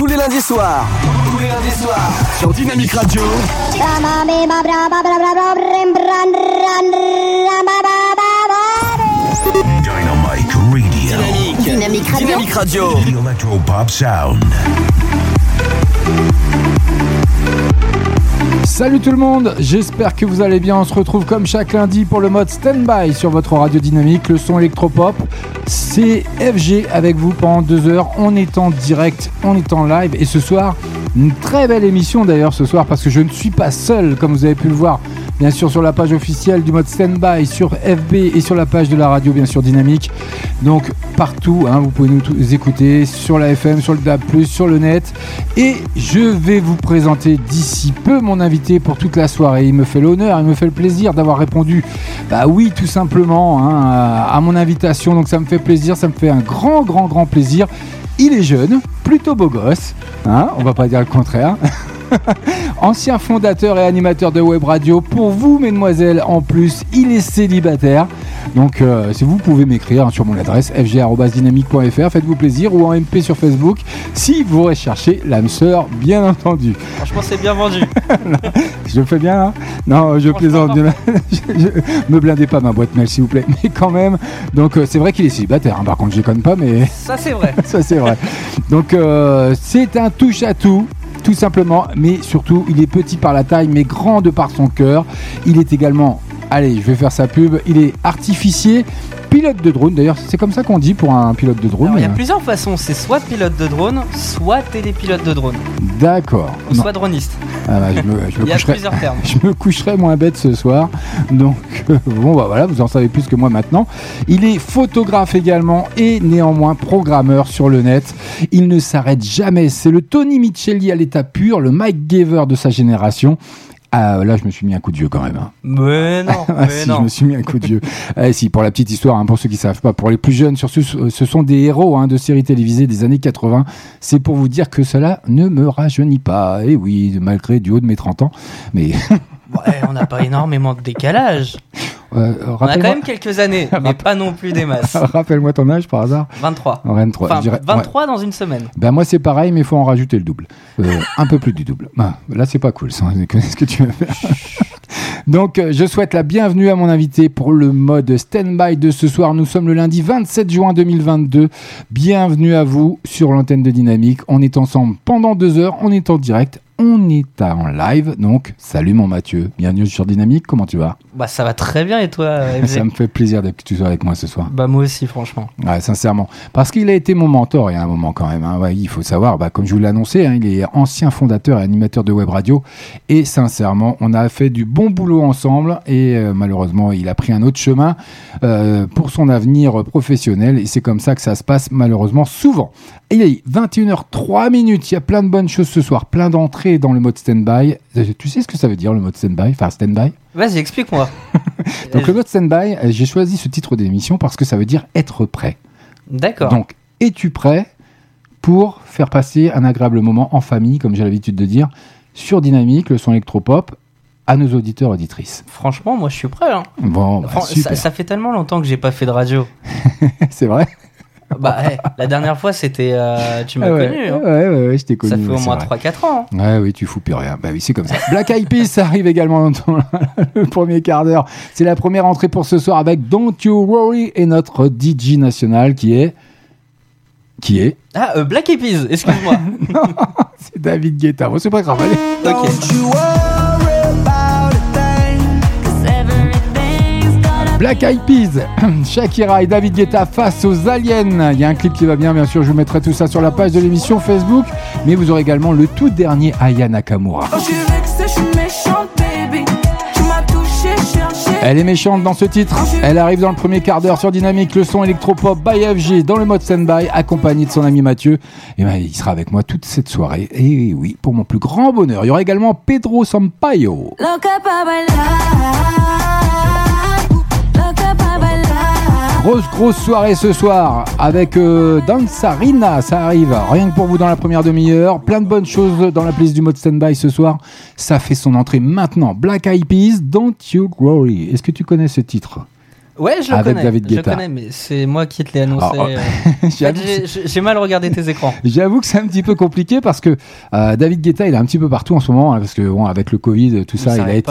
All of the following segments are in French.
tous les lundis soirs. Tous les lundis soirs sur Dynamique Radio. Dynamique Radio. Dynamique Radio. Dynamique Radio. The Electropop Sound. Salut tout le monde, j'espère que vous allez bien. On se retrouve comme chaque lundi pour le mode stand-by sur votre radio dynamique, le son électropop. C'est FG avec vous pendant 2 heures. On est en direct, on est en live. Et ce soir, une très belle émission d'ailleurs ce soir, parce que je ne suis pas seul, comme vous avez pu le voir. Bien sûr sur la page officielle du mode stand-by, sur FB et sur la page de la radio, bien sûr Dynamique. Donc partout, hein, vous pouvez nous écouter sur la FM, sur le DAB+, sur le net. Et je vais vous présenter d'ici peu mon invité pour toute la soirée. Il me fait l'honneur, il me fait le plaisir d'avoir répondu, bah oui tout simplement, hein, à mon invitation. Donc ça me fait plaisir, ça me fait un grand plaisir. Il est jeune, plutôt beau gosse, hein, on va pas dire le contraire. Ancien fondateur et animateur de web radio. Pour vous, mesdemoiselles, en plus, il est célibataire. Donc, si vous pouvez m'écrire, hein, sur mon adresse fg@dynamique.fr, faites-vous plaisir, ou en MP sur Facebook, si vous recherchez l'âme sœur, bien entendu. Franchement, c'est bien vendu. Je fais bien, hein ? Non, je plaisante. Je me blindez pas ma boîte mail, s'il vous plaît. Mais quand même, donc c'est vrai qu'il est célibataire. Hein. Par contre, je ne déconne pas, mais... Ça, c'est vrai. Ça, c'est vrai. Donc, c'est un touche-à-tout. Tout simplement, mais surtout, il est petit par la taille, mais grand de par son cœur. Il est également, allez, je vais faire sa pub, il est artificier, pilote de drone. D'ailleurs, c'est comme ça qu'on dit pour un pilote de drone. Alors, il y a plusieurs façons, c'est soit pilote de drone, soit télépilote de drone. D'accord. Ou soit droniste. Ah bah, je me il y a plusieurs termes. Je me coucherai moins bête ce soir. Donc, bon, bah voilà, vous en savez plus que moi maintenant. Il est photographe également et néanmoins programmeur sur le net. Il ne s'arrête jamais. C'est le Tony Micelli à l'état pur, le Mike Gaver de sa génération. Ah là, je me suis mis un coup de vieux quand même. Hein. Mais non, ah, mais si, non. Je me suis mis un coup de vieux. Ah, si, pour la petite histoire, hein, pour ceux qui savent pas, pour les plus jeunes, surtout, ce sont des héros, hein, de séries télévisées des années 80. C'est pour vous dire que cela ne me rajeunit pas. Et oui, malgré du haut de mes 30 ans. Mais ouais, on n'a pas énormément de décalage. On a quand même quelques années, mais pas non plus des masses. Rappelle-moi ton âge par hasard. 23. 23, enfin, je dirais, 23 ouais. Dans une semaine. Ben moi c'est pareil, mais il faut en rajouter le double. Un peu plus du double. Ben, là c'est pas cool, ça. Qu'est-ce que tu veux faire? Donc je souhaite la bienvenue à mon invité pour le mode stand-by de ce soir. Nous sommes le lundi 27 juin 2022. Bienvenue à vous sur l'antenne de Dynamique. On est ensemble pendant 2 heures, on est en direct. On est en live, donc salut mon Mathieu, bienvenue sur Dynamique, comment tu vas ? Bah ça va très bien et toi FG ? Ça me fait plaisir d'être que tu sois avec moi ce soir. Bah moi aussi franchement. Ouais sincèrement, parce qu'il a été mon mentor il y a un moment quand même, hein. Ouais, il faut savoir, bah, comme je vous l'ai annoncé, hein, il est ancien fondateur et animateur de web radio et sincèrement on a fait du bon boulot ensemble et malheureusement il a pris un autre chemin pour son avenir professionnel et c'est comme ça que ça se passe malheureusement souvent. Et il est 21h03, il y a plein de bonnes choses ce soir, plein d'entrées dans le mode stand-by. Tu sais ce que ça veut dire le mode stand-by ? Enfin, stand-by ? Vas-y, explique-moi. Donc, le mode stand-by, j'ai choisi ce titre d'émission parce que ça veut dire être prêt. D'accord. Donc, es-tu prêt pour faire passer un agréable moment en famille, comme j'ai l'habitude de dire, sur Dynamique, le son électropop, à nos auditeurs, auditrices. Franchement, moi, je suis prêt. Hein. Bon, bah, super. Ça fait tellement longtemps que j'ai pas fait de radio. C'est vrai ? Bah, hey, la dernière fois, c'était. Tu m'as connu. Hein. Ouais, je t'ai connu. Ça fait au moins 3-4 ans. Hein. Ouais, oui, tu fous plus rien. Bah oui, c'est comme ça. Black Eyed Peas, ça arrive également dans le premier quart d'heure. C'est la première entrée pour ce soir avec Don't You Worry et notre DJ national qui est. Ah, Black Eyed Peas, excuse-moi. Non, c'est David Guetta. Bon, c'est pas grave, allez. Ok. Black Eyed Peas, Shakira et David Guetta face aux aliens. Il y a un clip qui va bien, bien sûr, je vous mettrai tout ça sur la page de l'émission Facebook. Mais vous aurez également le tout dernier Aya Nakamura. Elle est méchante dans ce titre. Elle arrive dans le premier quart d'heure sur Dynamique, le son électropop by FG dans le mode stand-by, accompagné de son ami Mathieu. Et ben, il sera avec moi toute cette soirée. Et oui, pour mon plus grand bonheur, il y aura également Pedro Sampaio. Grosse soirée ce soir avec Danzarina, ça arrive, rien que pour vous dans la première demi-heure, plein de bonnes choses dans la playlist du mode stand-by ce soir, ça fait son entrée maintenant, Black Eyed Peas, Don't You Worry, est-ce que tu connais ce titre ? Ouais, je le avec connais. David Guetta. Je connais, mais c'est moi qui te l'ai annoncé. J'ai mal regardé tes écrans. J'avoue que c'est un petit peu compliqué parce que David Guetta, il est un petit peu partout en ce moment, hein, parce que bon, avec le Covid, tout ça, il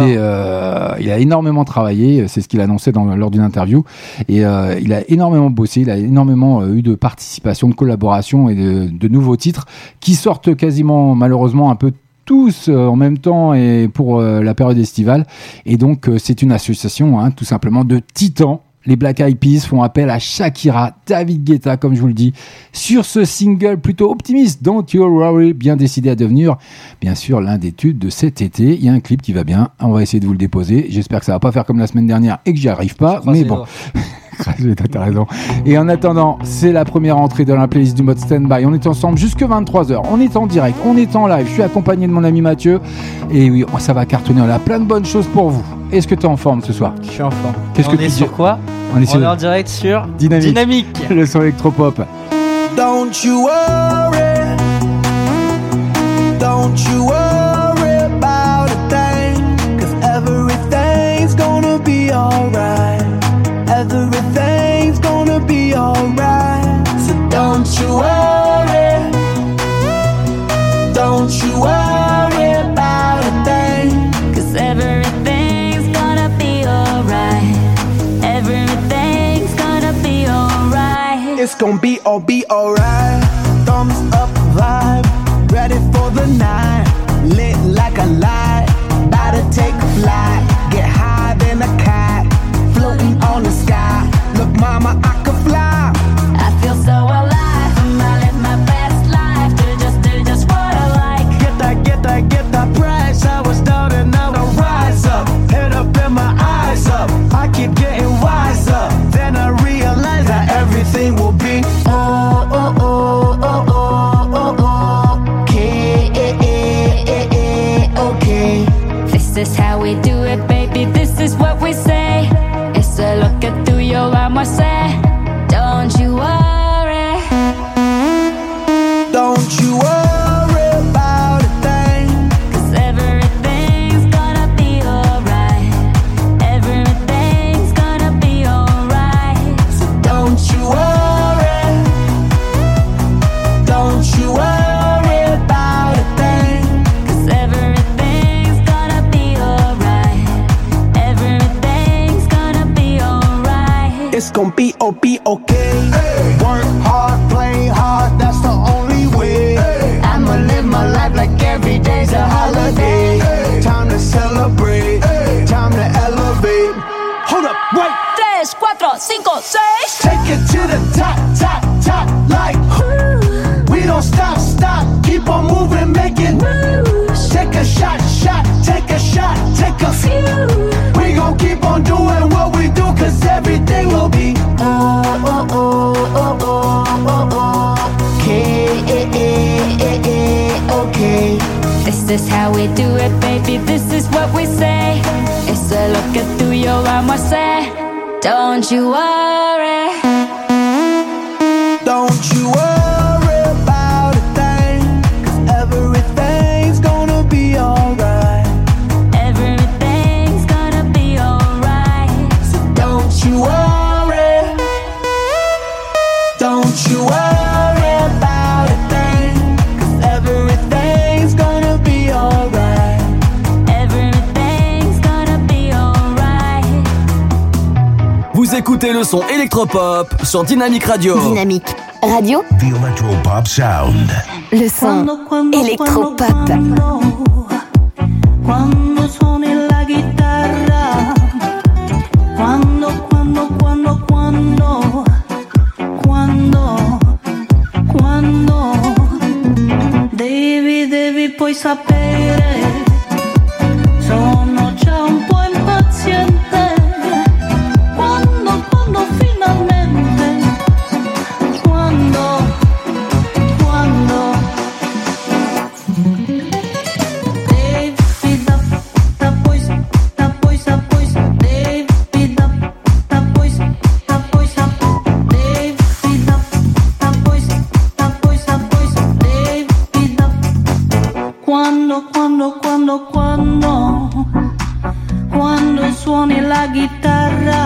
a énormément travaillé. C'est ce qu'il a annoncé lors d'une interview. Et il a énormément bossé. Il a énormément eu de participation, de collaboration et de nouveaux titres qui sortent quasiment, malheureusement, un peu tous en même temps et pour la période estivale. Et donc, c'est une association, hein, tout simplement, de titans. Les Black Eyed Peas font appel à Shakira, David Guetta, comme je vous le dis, sur ce single plutôt optimiste, Don't You Worry, bien décidé à devenir, bien sûr, l'un des tubes de cet été. Il y a un clip qui va bien, on va essayer de vous le déposer. J'espère que ça va pas faire comme la semaine dernière et que j'y arrive pas, mais bon... T'as raison. Et en attendant, c'est la première entrée dans la playlist du mode Standby. On est ensemble jusque 23h. On est en direct, on est en live. Je suis accompagné de mon ami Mathieu. Et oui, ça va cartonner. On a plein de bonnes choses pour vous. Est-ce que t'es en forme ce soir ? Je suis en forme. On est en direct sur Dynamique. Le son électropop. Don't you worry. Don't you worry about a thing. Cause everything's gonna be alright. Everything's gonna be alright. So don't you worry. Don't you worry about a thing. Cause everything's gonna be alright. Everything's gonna be alright. It's gonna be all be alright. Thumbs up vibe. Ready for the night. Lit like a light. About to take a flight. Get high than a kite. Floating on the sky. Look, mama, I could fly. I feel so alive. I live my best life. Do just what I like. Get that price. I was down and now I rise up. Head up and my eyes up. I keep getting wiser. Then I realize that everything will be oh, oh, oh, oh, oh, oh, oh. Okay, okay. This is how we do it, baby. This is what we say. I look at through your eyes, I say, don't you worry. Don't you worry about a thing. Cause everything's gonna be alright. Everything's gonna be alright. So don't you worry. Don't you worry about a thing. Cause everything's gonna be alright. It's gonna be okay. Hey. Work hard, play hard, that's the only way. Hey. I'ma live my life like every day's a holiday. Hey. Time to celebrate, hey. Time to elevate. Hold up, wait. 3, 4, 5, 6. Take it to the top, top, top, like. Woo. We don't stop, stop, keep on moving, make it. Woo. Take a shot, shot, take a shot, take a few. We gon' keep on doing what we do, cause everything will be oh, oh, oh, oh, oh, oh, oh. Okay, okay. This is how we do it, baby, this is what we say. It's a look at through your eyes, I say, don't you worry. Don't you worry about a thing, cause everything's gonna be alright. Don't you worry. Don't you worry about a thing. Cause everything's gonna be alright. Everything's gonna be alright. Vous écoutez le son électropop sur Dynamique Radio. Dynamique Radio. The Electropop Sound. Le son électropop. Cuando suene la guitarra. Quando devi poi sapere, sono già un po' impaziente. Quando finalmente, quando devi Quando suoni la chitarra.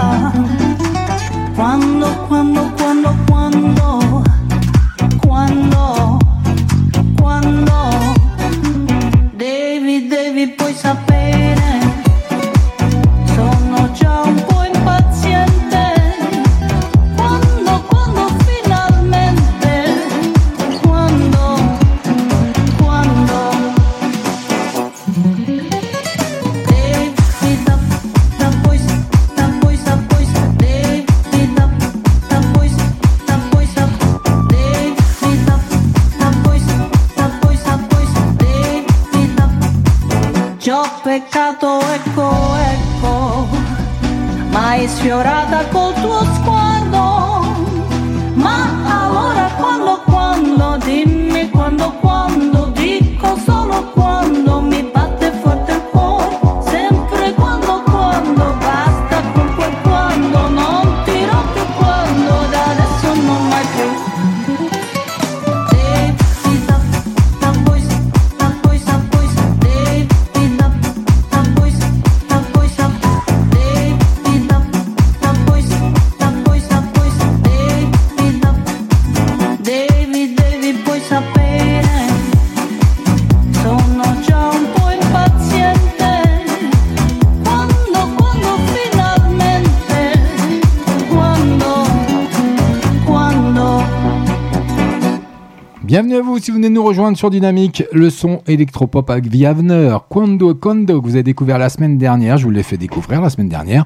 Bienvenue à vous si vous venez de nous rejoindre sur Dynamique, le son électropop avec The Avener, Kondo que vous avez découvert la semaine dernière, je vous l'ai fait découvrir la semaine dernière.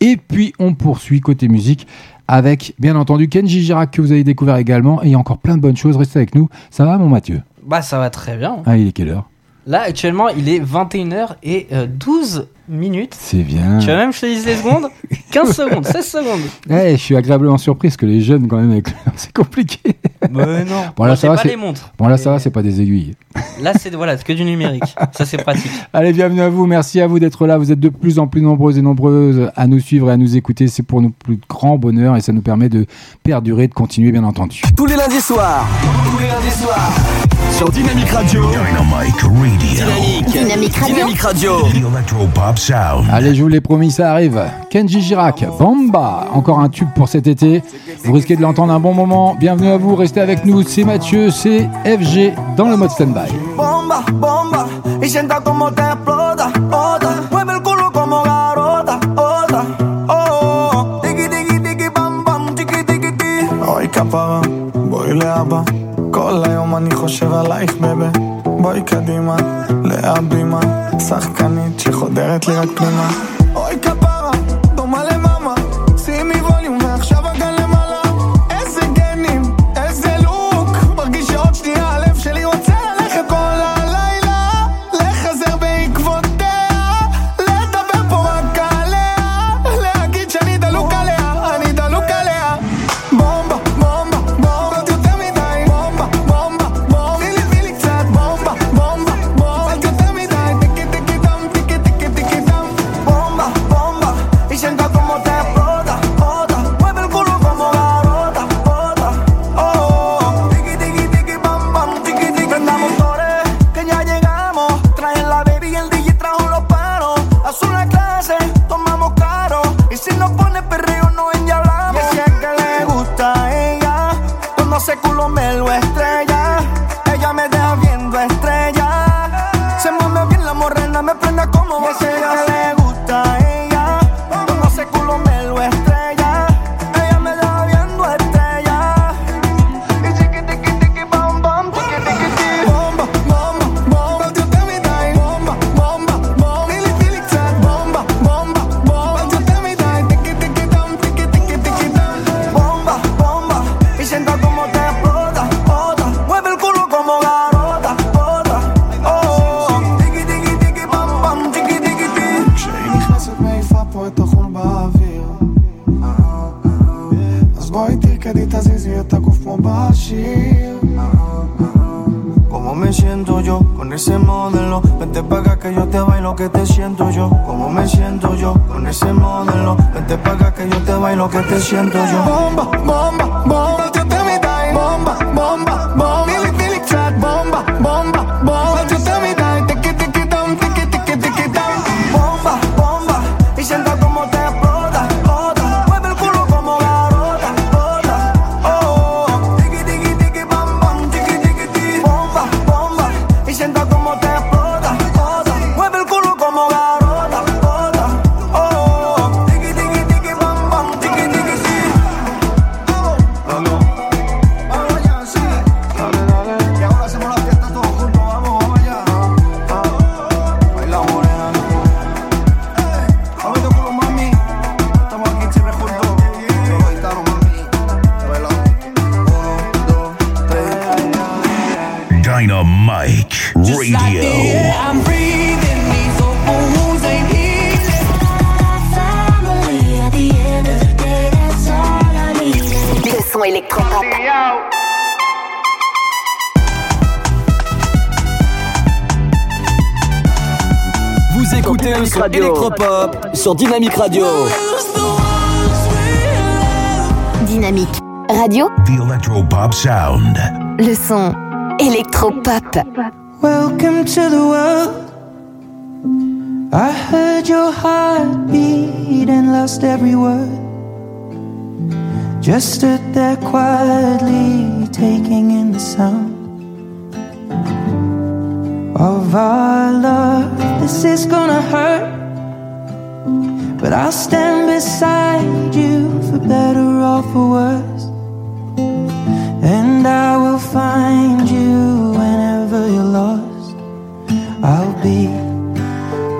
Et puis on poursuit côté musique avec bien entendu Kendji Girac que vous avez découvert également, et il y a encore plein de bonnes choses, restez avec nous. Ça va mon Mathieu ? Bah ça va très bien. Ah il est quelle heure ? Là actuellement il est 21h12. C'est bien. Tu vas même choisir les secondes 15 secondes, 16 secondes. Hey, je suis agréablement surprise que les jeunes, quand même, c'est compliqué. Mais non, bon, là, ça va, pas les montres. Bon, là, ça va, c'est pas des aiguilles. Là, c'est que du numérique. Ça, c'est pratique. Allez, bienvenue à vous. Merci à vous d'être là. Vous êtes de plus en plus nombreuses et nombreuses à nous suivre et à nous écouter. C'est pour nous plus grand bonheur et ça nous permet de perdurer, de continuer, bien entendu. Tous les lundis soirs, sur Dynamique Radio. Dynamique Radio. Allez, je vous l'ai promis, ça arrive. Kendji Girac, Bamba, encore un tube pour cet été. Vous risquez de l'entendre un bon moment. Bienvenue à vous, restez avec nous. C'est Mathieu, c'est FG dans le mode stand-by. Bomba, bomba, y sienta como te explota, otra. Mueve el culo como garota, otra. Oh, tiki tiki tiki bam bam, tiki tiki ti. Hoy capaba, voy leaba. כל היום אני חושב עלייך בבה בואי קדימה, להבימה שחקנית שחודרת לי רק פנימה אוי כפרה, דומה לממה שימי ווליום ועכשיו הגן למעלה איזה גנים, איזה לוק מרגיש שעוד שנייה הלב שלי רוצה ללכת כל הלילה לחזר בעקבותיה לדבר פה רק עליה להגיד שאני דלוק עליה, אני דלוק עליה בומבה Siento yo bomba, bomba, bomba, yo te mi dai bomba, bomba, bomba, mili mili chat bomba, bomba, bomba, yo te mi dai tiki tiki dam, bomba, bomba, y sienta como te explota, explota, mueve el culo como la Dynamique Radio. Électropop. Vous écoutez le son électropop sur Dynamique Radio. Dynamique Radio. The Electropop Sound. Le son électropop. Welcome to the world. I heard your heartbeat and lost every word. Just stood there quietly, taking in the sound of our love. This is gonna hurt, but I'll stand beside you for better or for worse. And I will find you whenever you're lost. I'll be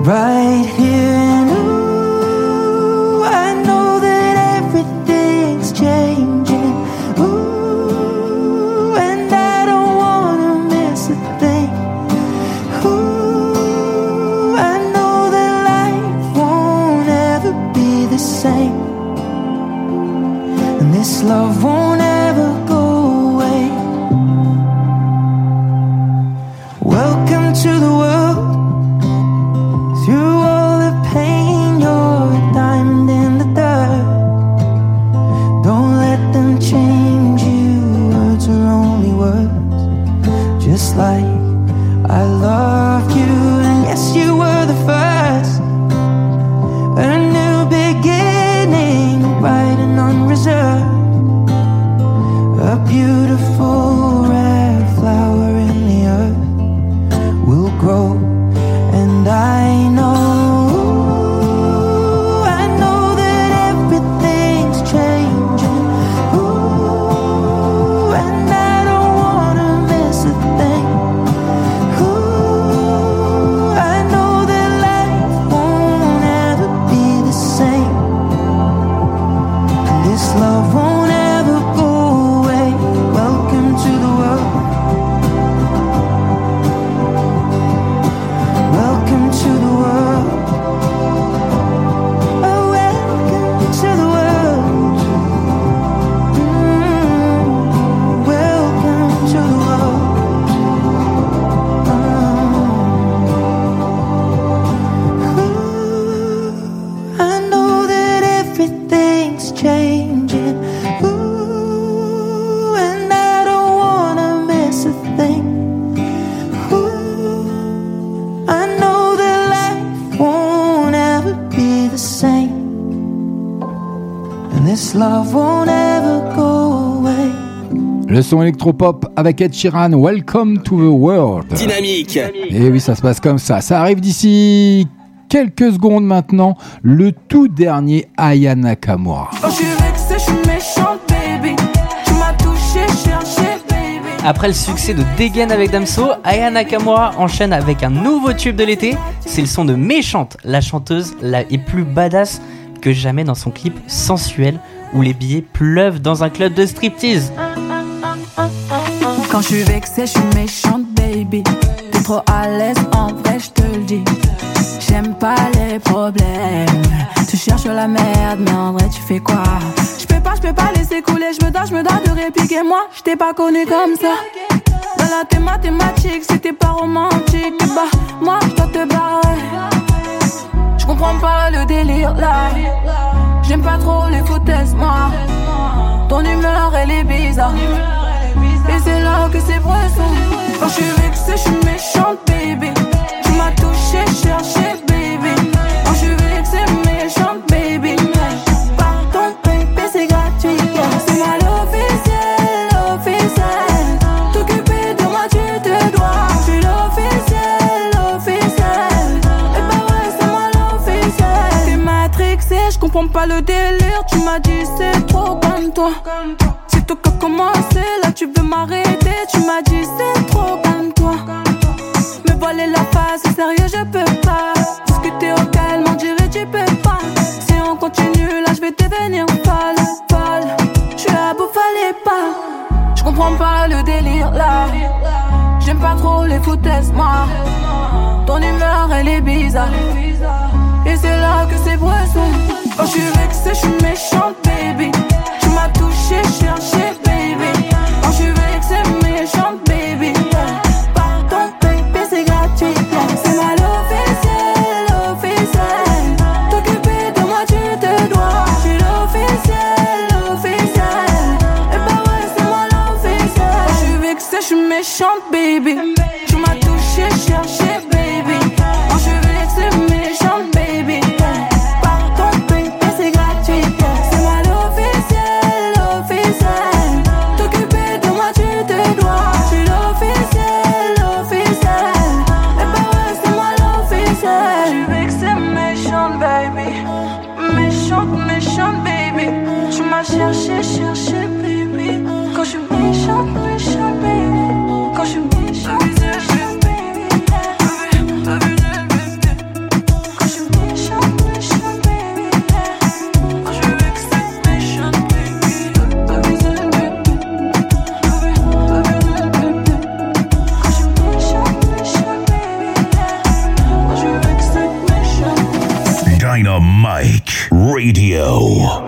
right here and ooh, I know that everything's changing, ooh, and I don't wanna miss a thing, ooh, I know that life won't ever be the same, and this love won't ever go away. Welcome to the world, through all the pain you're a diamond in the dirt. Change you, words are only words. Just like I love you, and yes, you were the first. A new beginning, right and unreserved. A beautiful red flower in the earth will grow, and I know. Le son électropop avec Ed Sheeran, Welcome to the World. Dynamique. Et oui, ça se passe comme ça. Ça arrive d'ici quelques secondes maintenant. Le tout dernier Aya Nakamura. Après le succès de Dégaine avec Damso, Aya Nakamura enchaîne avec un nouveau tube de l'été. C'est le son de Méchante, la chanteuse la et plus badass que jamais dans son clip sensuel où les billets pleuvent dans un club de striptease. Quand je suis vexée, je suis méchante, baby. T'es trop à l'aise, en vrai, je te le dis. J'aime pas les problèmes. Tu cherches la merde, mais en vrai, tu fais quoi? Je peux pas laisser couler. Je me dois de répliquer. Moi, je t'ai pas connu comme ça. Voilà, t'es mathématique, c'était pas romantique. Bah, moi, je dois te barrer. Je comprends pas le délire là. J'aime pas trop les foutaises, moi. Ton humeur, elle est bizarre. Et c'est là que c'est vrai ça. Quand je suis vexée, je suis méchante, baby. Tu m'as touché, cherché, baby. Quand je suis vexée, méchante, baby. Pardon, baby, c'est gratuit. C'est moi l'officiel. T'occuper de moi, tu te dois. Je suis l'officiel. Et bah ouais, c'est moi l'officiel. T'es matrixé, je comprends pas le délire. Tu m'as dit c'est trop comme toi. C'est tout que commencer, là tu veux m'arrêter. Tu m'as dit c'est trop comme toi. Me voiler la face, sérieux je peux pas. Discuter au calme, on dirait tu peux pas. Si on continue, là je vais devenir folle. Je suis à bout, fallait pas. Je comprends pas le délire là. J'aime pas trop les les foutaises noires. Ton humeur elle est bizarre, et c'est là que c'est poisson. Quand je suis vexée, je suis méchante baby. Tu m'as touché, cherché baby. Quand je suis vexée, méchante baby. Pardon baby, c'est gratuit. C'est mal officiel, officiel. T'occuper de moi, tu te dois. Je suis l'officiel, officiel. Et pas vrai, c'est mal officiel. Quand je suis vexée, je suis méchante baby. Tu m'as touché, cherché baby. Quand je suis vexée, méchante baby. Chercher baby. Quand je suis méchante baby. Quand je suis méchante baby. Quand je suis méchante baby. Quand je veux que c'est méchante baby. Quand je suis méchante baby. Quand je veux que c'est méchante baby. Dynamique Radio.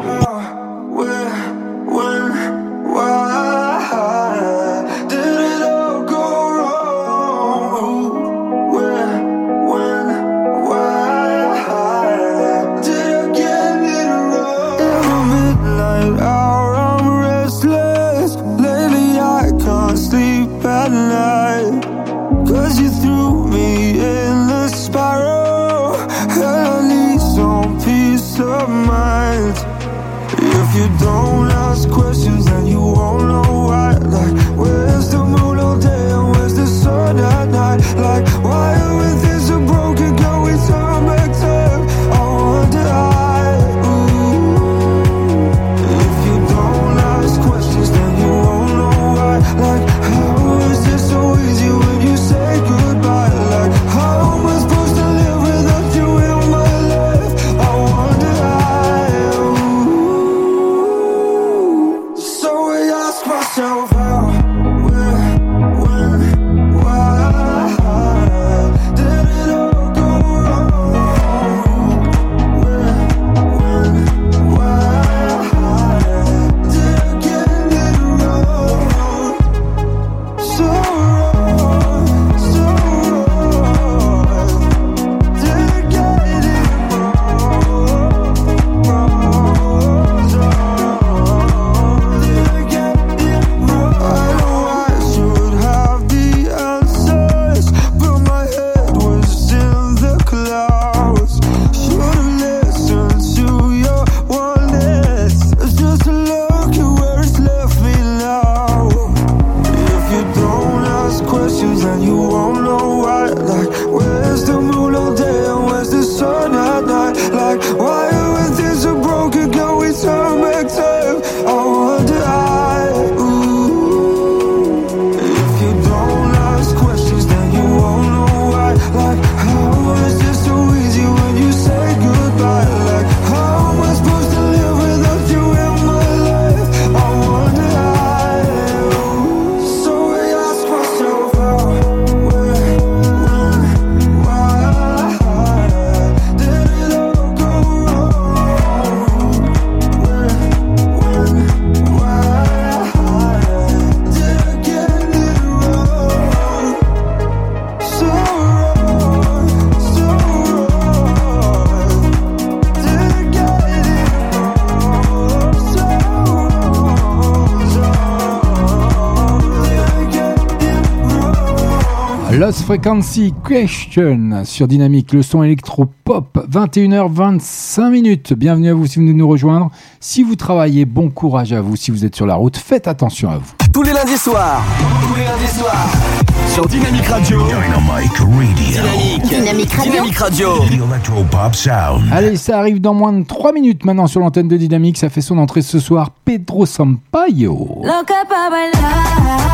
Lost Frequency Question sur Dynamique, le son électro-pop, 21h25. Bienvenue à vous si vous venez de nous rejoindre. Si vous travaillez, bon courage à vous. Si vous êtes sur la route, faites attention à vous. Tous les lundis soirs, sur Dynamique Radio. Dynamique Radio. Electro-pop sound. Allez, ça arrive dans moins de 3 minutes maintenant sur l'antenne de Dynamique. Ça fait son entrée ce soir, Pedro Sampaio. Loca pa bailar.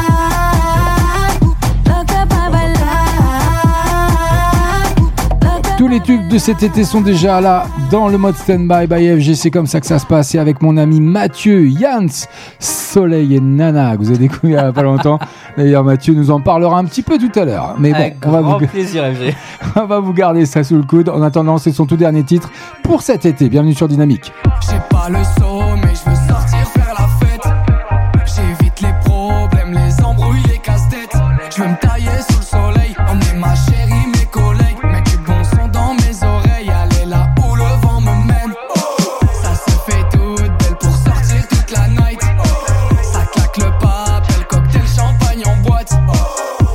Tous les habitudes de cet été sont déjà là dans le mode stand-by by FG. C'est comme ça que ça se passe. Et avec mon ami Mathieu, Yanns, Soleil et Nana, que vous avez découvert il n'y a pas longtemps. D'ailleurs, Mathieu nous en parlera un petit peu tout à l'heure. Mais bon, on va vous garder ça sous le coude. En attendant, c'est son tout dernier titre pour cet été. Bienvenue sur Dynamique. J'ai pas le saut, mais je veux sortir faire la fête. J'évite les problèmes, les embrouilles, les casse-têtes. Je veux me tailler sous le soleil, emmener ma chérie, mes collègues. Mettre du bon son dans mes oreilles, aller là où le vent me mène. Ça se fait toute belle pour sortir toute la night. Ça claque le papel, le cocktail, champagne en boîte.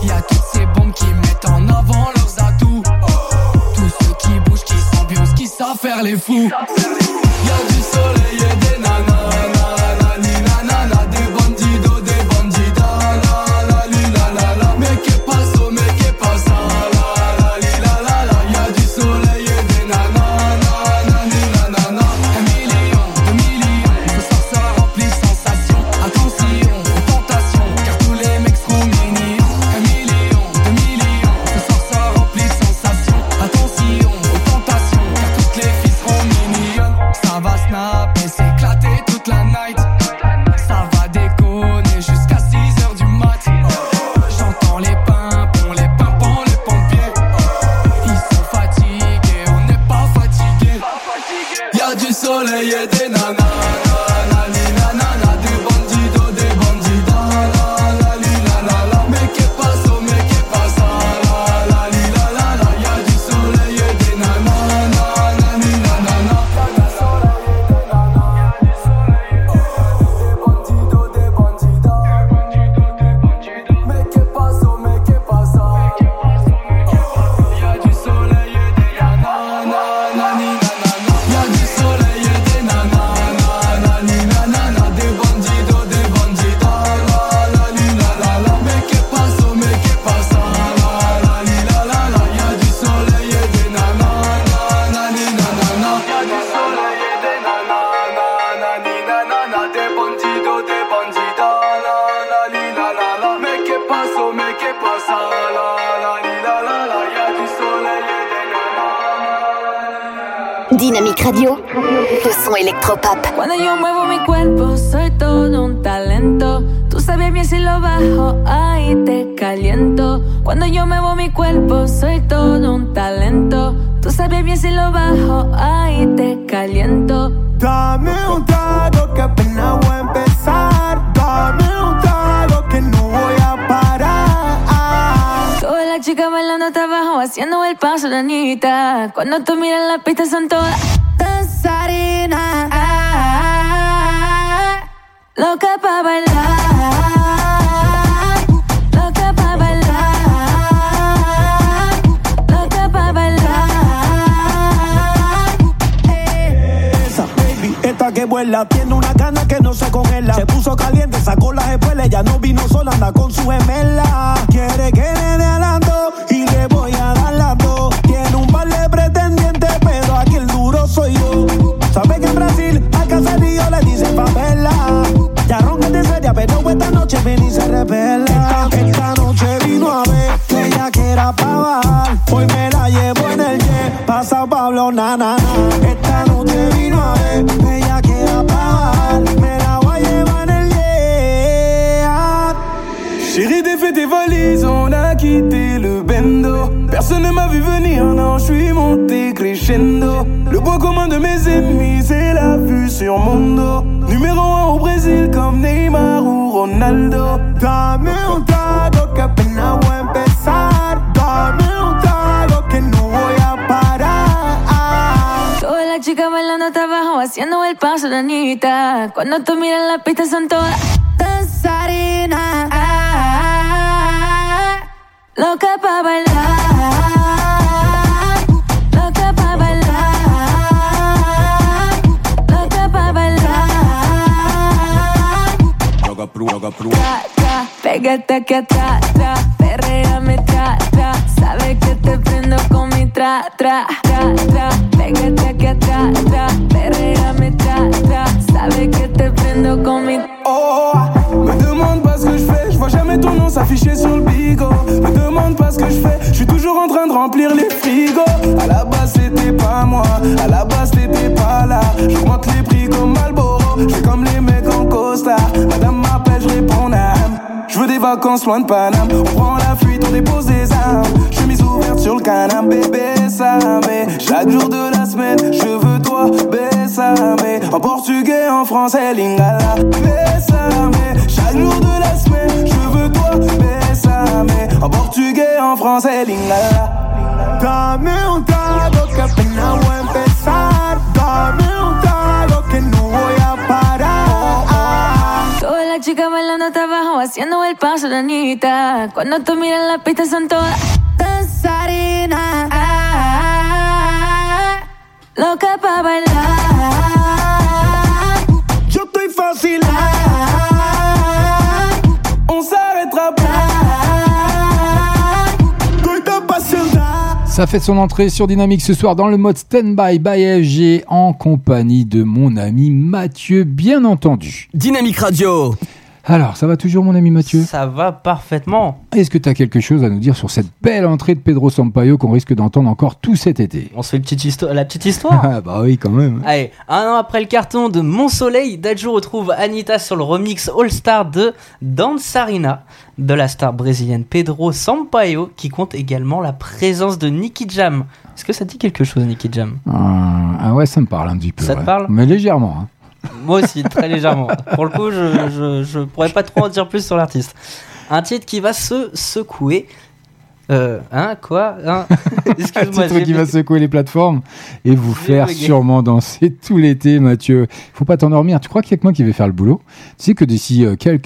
Y'a toutes ces bombes qui mettent en avant leurs atouts. Tous ceux qui bougent, qui s'ambiancent, qui savent faire les fous. Dynamique Radio, le son electropop. Cuando yo muevo mi cuerpo, soy todo un talento. Tú sabes bien si lo bajo, ahí te caliento. Cuando yo muevo mi cuerpo, soy todo un talento. Tú sabes bien si lo bajo, ahí te caliento. Dame un trago que apenas voy a empezar. Dame un trago que no voy a parar. Toda la chica bailando trabajo, haciendo el paso de Anitta. Cuando tú miras la pista son todas danzarinas, loca pa' bailar. Que vuela, tiene una gana que no se congela. Se puso caliente, sacó las espuelas. Ya no vino sola, anda con su gemela. Quiere que le dé a las dos y le voy a dar las dos. Tiene un par de pretendientes, pero aquí el duro soy yo. Sabe que en Brasil al caserío le dicen favela. Ya ronca de seria, pero esta noche viene y se revela. Esta noche vino a ver que ella que era pa' bajar. Hoy me la llevo en el jet, pa' San Pablo, na, na, na. Esta noche vino a ver que ella que era pa' bajar. Me la voy a llevar en el jet. Chérie, défais tes valises, on a quitté le bendo. Personne ne m'a vu venir, non, je suis monté crescendo. Le point commun de mes ennemis, c'est la vue sur mon dos. Numéro 1 au Brésil comme Neymar ou Ronaldo. Dame un trago que apenas voy a empezar. Dame un trago que no voy a parar. Toda la chica bailando trabajo, haciendo el paso de Anitta. Cuando tú miras la pista son todas danzarinas, loca pa' bailar. Tra, tra, pégate que tra, tra, perréame tra, tra. Sabes que te prendo con mi tra, tra, tra, tra. Pégate que tra, tra, perréame tra, tra. Sabes que te prendo con mi. Oh, me demande pas ce que je fais, je vois jamais ton nom s'afficher sur le bigot. Me demande pas ce que je fais, je suis toujours en train de remplir les frigos. À la base c'est vacances loin de Paname. On prend la fuite, on dépose des armes. Chemise ouverte sur le canapé, bésame. Chaque jour de la semaine, je veux toi, bésame. En portugais, en français, lingala, bésame. Chaque jour de la semaine, je veux toi, bésame. En portugais, en français, lingala. Dame un trago que apenas voy a empezar. Dame un trago que no voy a parar. Todas las chicas bailando hasta abajo, haciendo el paso de Anitta. Cuando tú miras la pista son todas danzarinas, loca pa' bailar. Yo estoy fácil, on s'arrêtera pas. Corta paciencia. Ça fait son entrée sur Dynamique ce soir dans le mode Standby by FG en compagnie de mon ami Mathieu, bien entendu. Dynamique Radio. Alors, ça va toujours mon ami Mathieu ? Ça va parfaitement. Est-ce que tu as quelque chose à nous dire sur cette belle entrée de Pedro Sampaio qu'on risque d'entendre encore tout cet été ? On se fait la petite histoire. Ah bah oui, quand même. Allez, un an après le carton de Mon Soleil, Dadju retrouve Anitta sur le remix All-Star de Danzarina de la star brésilienne Pedro Sampaio, qui compte également la présence de Nicky Jam. Est-ce que ça te dit quelque chose, Nicky Jam ? Ah ouais, ça me parle un petit peu. Ça te parle ? Mais légèrement, hein. Moi aussi, très légèrement. Pour le coup, je pourrais pas trop en dire plus sur l'artiste. Un titre qui va se secouer. Excuse-moi. Un titre qui va secouer les plateformes et vous faire sûrement danser tout l'été, Mathieu. Faut pas t'endormir. Tu crois qu'il y a que moi qui vais faire le boulot ? Tu sais que d'ici quelle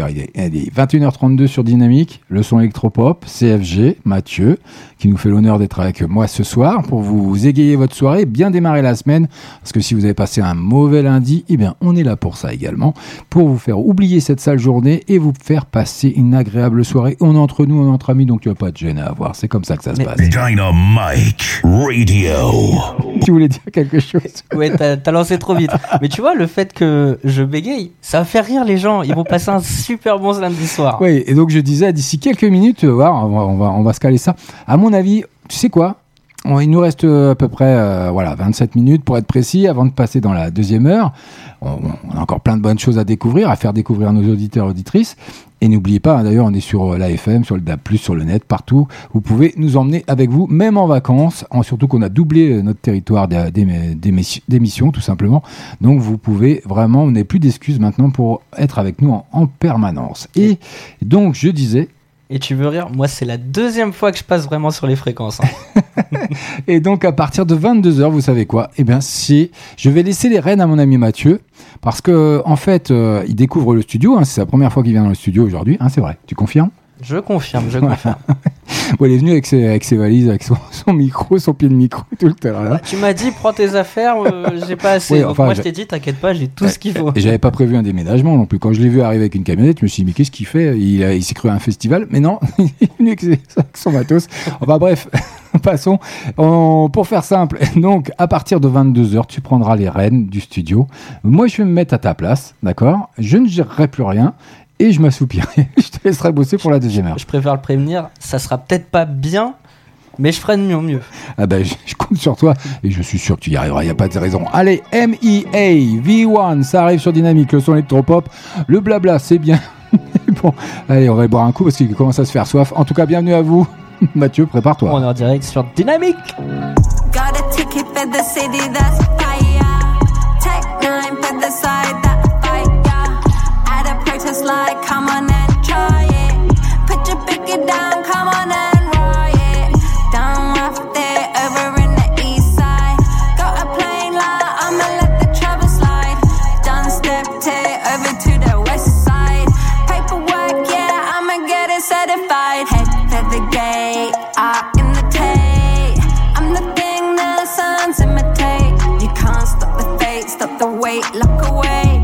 heure il est ? Allez, 21h32 sur Dynamique, le son électropop, CFG, Mathieu, qui nous fait l'honneur d'être avec moi ce soir pour vous égayer votre soirée, bien démarrer la semaine. Parce que si vous avez passé un mauvais lundi, eh bien, on est là pour ça également, pour vous faire oublier cette sale journée et vous faire passer une agréable soirée. On est entre nous, on est entre amis, donc tu vas pas te à avoir. C'est comme ça que ça se passe. Dynamique Radio. Tu voulais dire quelque chose ? Ouais, t'as lancé trop vite. Mais tu vois, le fait que je bégaye, ça va faire rire les gens. Ils vont passer un super bon samedi soir. Oui, et donc je disais, d'ici quelques minutes, on va se caler ça. À mon avis, tu sais quoi ? Il nous reste à peu près 27 minutes pour être précis avant de passer dans la deuxième heure. On a encore plein de bonnes choses à découvrir, à faire découvrir nos auditeurs et auditrices. Et n'oubliez pas, d'ailleurs, on est sur l'AFM, sur le DAB+, sur le net, partout. Vous pouvez nous emmener avec vous, même en vacances, surtout qu'on a doublé notre territoire d'émissions, tout simplement. Donc, vous pouvez vraiment, on n'a plus d'excuses maintenant pour être avec nous en permanence. Et donc, je disais... Et tu veux rire ? Moi, c'est la deuxième fois que je passe vraiment sur les fréquences. Hein. Et donc, à partir de 22h, vous savez quoi ? Eh bien, si je vais laisser les rênes à mon ami Mathieu, parce que en fait, il découvre le studio. Hein, c'est la première fois qu'il vient dans le studio aujourd'hui. Hein, c'est vrai. Tu confirmes ? Je confirme. Bon, il est venu avec ses valises, avec son micro, son pied de micro, tout le temps. Là. Tu m'as dit, prends tes affaires, j'ai pas assez. Oui, donc moi, je t'ai dit, t'inquiète pas, j'ai tout ce qu'il faut. Et j'avais pas prévu un déménagement non plus. Quand je l'ai vu arriver avec une camionnette, je me suis dit, mais qu'est-ce qu'il fait ? Il s'est cru à un festival, mais non, il est venu avec son matos. Enfin bref, passons. Pour faire simple, donc à partir de 22h, tu prendras les rênes du studio. Moi, je vais me mettre à ta place, d'accord ? Je ne gérerai plus rien. Et je m'assoupirai. Je te laisserai bosser pour la deuxième heure. Je préfère le prévenir, ça sera peut-être pas bien, mais je ferai de mieux en mieux. Ah ben, je compte sur toi et je suis sûr que tu y arriveras, il n'y a pas de raison. Allez, MEA, V1, ça arrive sur Dynamique, le son électropop. Le blabla, c'est bien. Bon, allez, on va boire un coup parce qu'il commence à se faire soif. En tout cas, bienvenue à vous. Mathieu, prépare-toi. On est en direct sur Dynamique. Just like, come on and try it. Put your picket down, come on and ride it. Down off there, over in the east side. Got a plane line, I'ma let the travel slide. Done stepped it, over to the west side. Paperwork, yeah, I'ma get it certified. Head to the gate, I imitate. I'm the thing the sons imitate. You can't stop the fate, stop the wait, look away.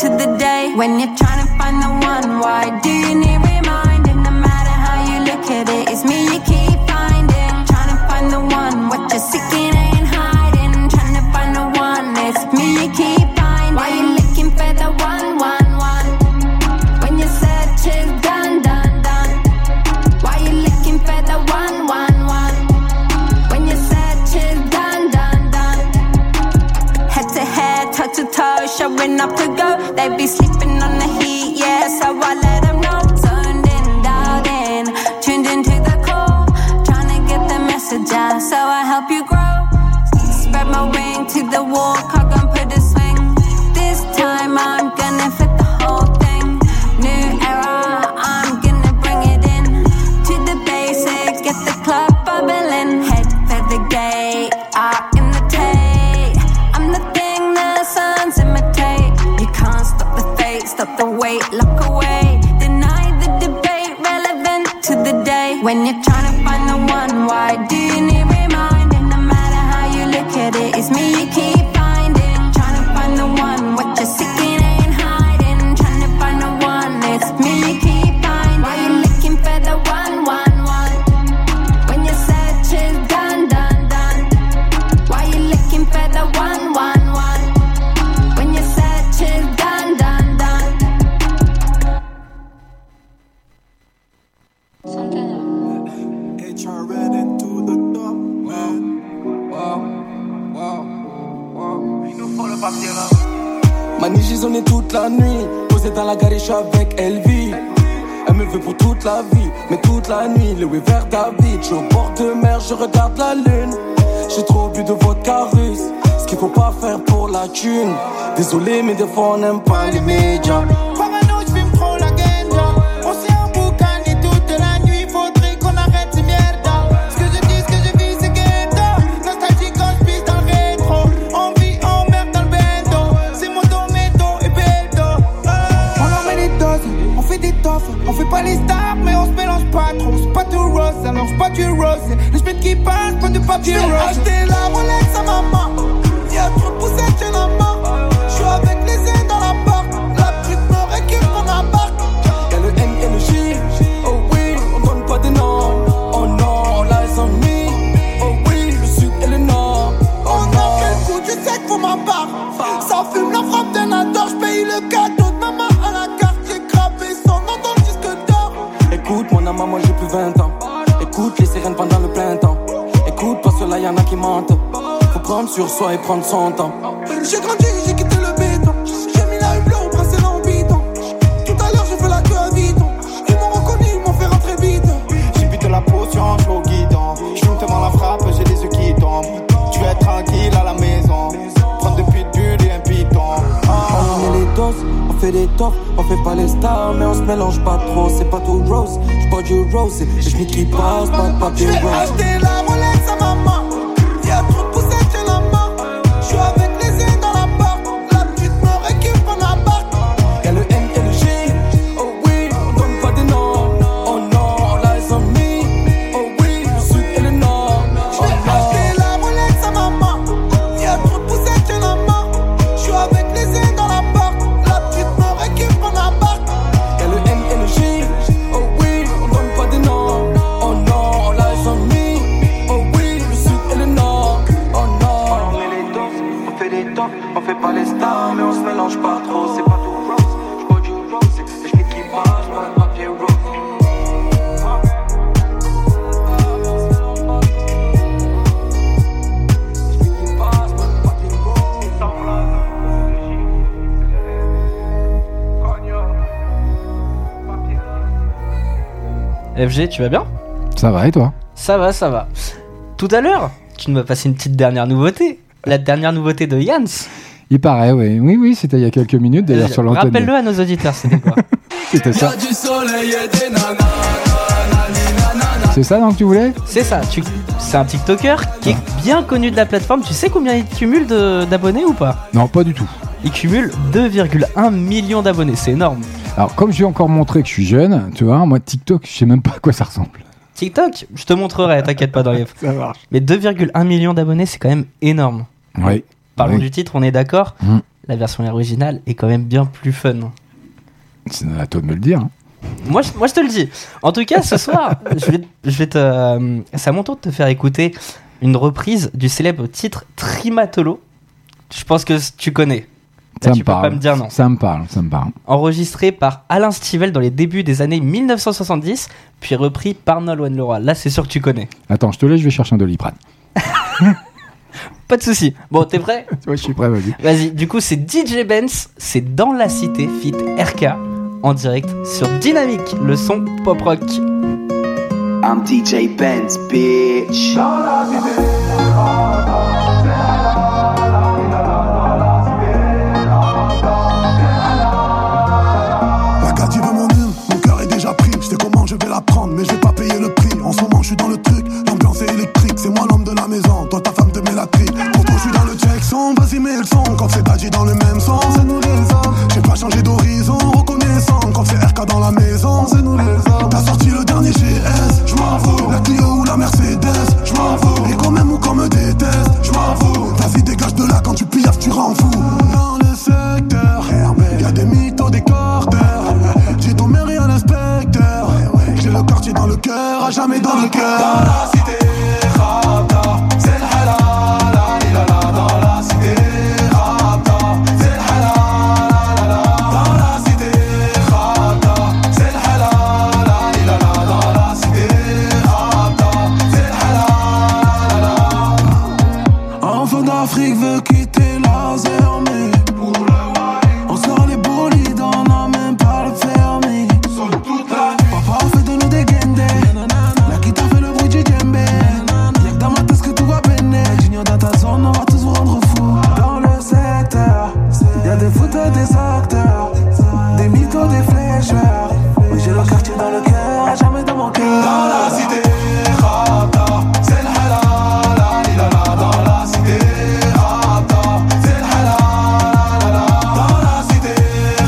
To the day when you're trying to find the one, why do you need reminding? No matter how you look at it, it's me you keep finding. Trying to find the one, what you're seeking ain't hiding. Trying to find the one, it's me you keep finding. Why you looking for the one? When your search is done. Why you looking for the one? When your search is done. Head to head, toe to toe, showing up to go. They be sleeping on the heat, yeah. me when you're trying to find the one. Why do you need reminding? No matter how you look at it, it's me you keep finding. Trying to find the one, what you're seeking ain't hiding. Trying to find the one, it's me you keep finding. Why you looking for the one? When your search is done. Why you looking for the one? When your search is done. HR ran into the top, man. Wow. Ils nous font le papier là. Manigis, on est toute la nuit. Posé dans la gare, je suis avec Elvi. Elle me veut pour toute la vie, mais toute la nuit, le way vers David. Je suis au bord de mer, je regarde la lune. J'ai trop bu de vodka russe. Ce qu'il faut pas faire pour la thune. Désolé, mais des fois on n'aime pas les médias. On fait pas les stars, mais on se mélange pas trop. C'est pas tout rose, alors c'est pas du rose. Les semaines qui passent, pas de papier rose. J'ai acheté la Rolex à maman. Y'a trop de poussettes, j'ai la main. J'suis avec les ailes dans la barque. La pute me récupère mon appart. Y'a le N et le J. Oh oui, on donne pas de nom. Oh non, all eyes on me. Oh oui, le sud et le nord. Oh on non. A fait le coup du sec pour ma part. Ça fume la frappe d'un adore. J'paye le cadeau de maman à la carte. Écoute mon amant, moi j'ai plus 20 ans. Écoute les sirènes pendant le plein temps. Écoute parce que là y'en a qui mentent. Faut prendre sur soi et prendre son temps. J'ai grandi, j'ai quitté le béton. J'ai mis la hublot au prince et l'ambiton. Tout à l'heure j'ai fait la queue à Viton. Ils m'ont reconnu, ils m'ont fait rentrer vite. J'ai bu de la potion, j'suis au guidon. J'suis devant la frappe, j'ai les yeux qui tombent. Tu veux être tranquille à la maison. Prendre depuis bulle et un piton. On met les doses, on fait des tops. On fait pas les stars, mais on se mélange pas trop. C'est pas tout rose, j'bois du rose. Et je n'y qui passe, pas de papier rose. J'ai acheté la Rolex à maman. Y'a trop de poussettes, j'ai la main. J'suis avec les ailes dans la barre. La petite me récupère la barre. Y'a le N et le G. Oh oui, on donne pas de nom. Oh non, all eyes on me. Oh oui, le sud et le nord. J'ai acheté la Rolex à maman. Y'a trop de poussettes, j'ai la main. J'suis avec les ailes dans la barre. La petite me récupère la barre. Y'a le N et le G. On fait pas les stars, mais on se mélange pas trop. C'est pas tout rose, j'bois du rose. Et j'mets qui passe, j'bois le papier rose. FG, tu vas bien ? Ça va et toi ? Ça va. Tout à l'heure, tu nous as passé une petite dernière nouveauté. La dernière nouveauté de Yanns. Il paraît, oui. Oui, c'était il y a quelques minutes, d'ailleurs, sur l'antenne. Rappelle-le à nos auditeurs, c'était quoi ? C'était ça. C'est ça, donc, tu voulais ? C'est ça. C'est un TikToker qui est bien connu de la plateforme. Tu sais combien il cumule d'abonnés ou pas ? Non, pas du tout. Il cumule 2,1 millions d'abonnés. C'est énorme. Alors, comme je lui ai encore montré que je suis jeune, tu vois, moi, TikTok, je sais même pas à quoi ça ressemble. TikTok, je te montrerai, t'inquiète pas, Dorief. Ça marche. Mais 2,1 millions d'abonnés, c'est quand même énorme. Oui. Parlons du titre, on est d'accord. La version originale est quand même bien plus fun. C'est à toi de me le dire. Moi, je te le dis. En tout cas, ce soir, je vais te. C'est à mon tour de te faire écouter une reprise du célèbre titre Trimatolo. Je pense que tu connais. Là, tu peux pas me dire non. Ça me parle. Enregistré par Alain Stivell dans les débuts des années 1970, puis repris par Nolwenn Leroy. Là, c'est sûr que tu connais. Attends, je te laisse, je vais chercher un Doliprane. Pas de soucis. Bon, t'es prêt ? Ouais, je suis prêt, vas-y. Vas-y, du coup, c'est DJ Benz, c'est Dans la Cité, feat RK, en direct sur Dynamique, le son pop-rock. I'm DJ Benz, bitch. Dans la cité, mais je vais pas payer le prix. En ce moment je suis dans le truc, l'ambiance est électrique. C'est moi l'homme de la maison, toi ta femme de mélatrie. Quand je suis dans le Jackson, vas-y mets le son. Quand c'est Daddy dans le même sens, c'est nous les hommes. J'ai pas changé d'horizon, reconnaissant. Quand c'est RK dans la maison, c'est nous les hommes. T'as sorti le dernier GS, je m'en dans le cœur, à jamais dans le cœur. Dans la cité, Khata, c'est le halal, la lilala. Dans la cité, Khata, c'est le halal, la lala. Dans la cité, Khata, c'est le halal, la lilala. Dans la cité, Khata, c'est le halal, la lala. Enfant d'Afrique veut quitter la Zermie. On sort les bolides, on n'a même pas le fermi. Des acteurs, des mythos, des flécheurs. Oui, j'ai le quartier dans le cœur, à jamais dans mon cœur. Dans la cité, Khata, c'est le halal, la lilala. Dans la cité, Khata, c'est le halal, la lala. Dans la cité,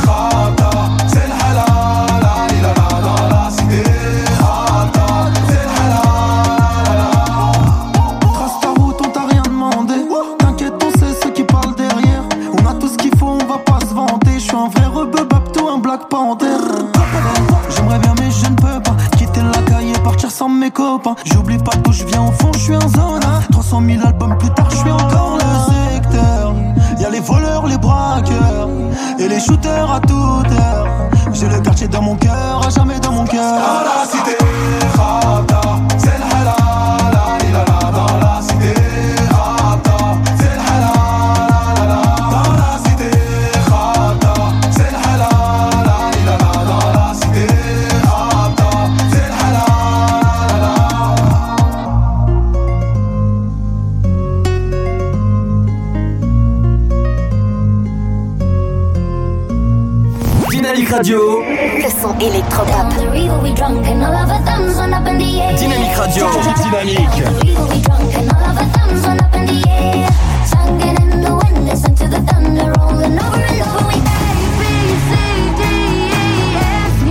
Khata, c'est le halal, la lilala. Dans la cité, Khata, c'est le halal, la lala. Trace ta route, on t'a rien demandé. T'inquiète, on sait ceux qui parlent derrière. On a tout ce qu'il faut, on va pas. Je suis un vrai rebeu, Babto, un Black Panther. J'aimerais bien mais je ne peux pas quitter la caille et partir sans mes copains. J'oublie pas d'où je viens, au fond je suis un zone. 300 000 albums plus tard je suis encore le secteur. Y'a les voleurs, les braqueurs et les shooters à toute heure. J'ai le quartier dans mon cœur, à jamais dans mon cœur. Dans la cité, Khata, c'est le halal, la lilala. Dans la cité, Khata, c'est le halal. Radio. Le son électropop. Dynamique Radio. Dynamique.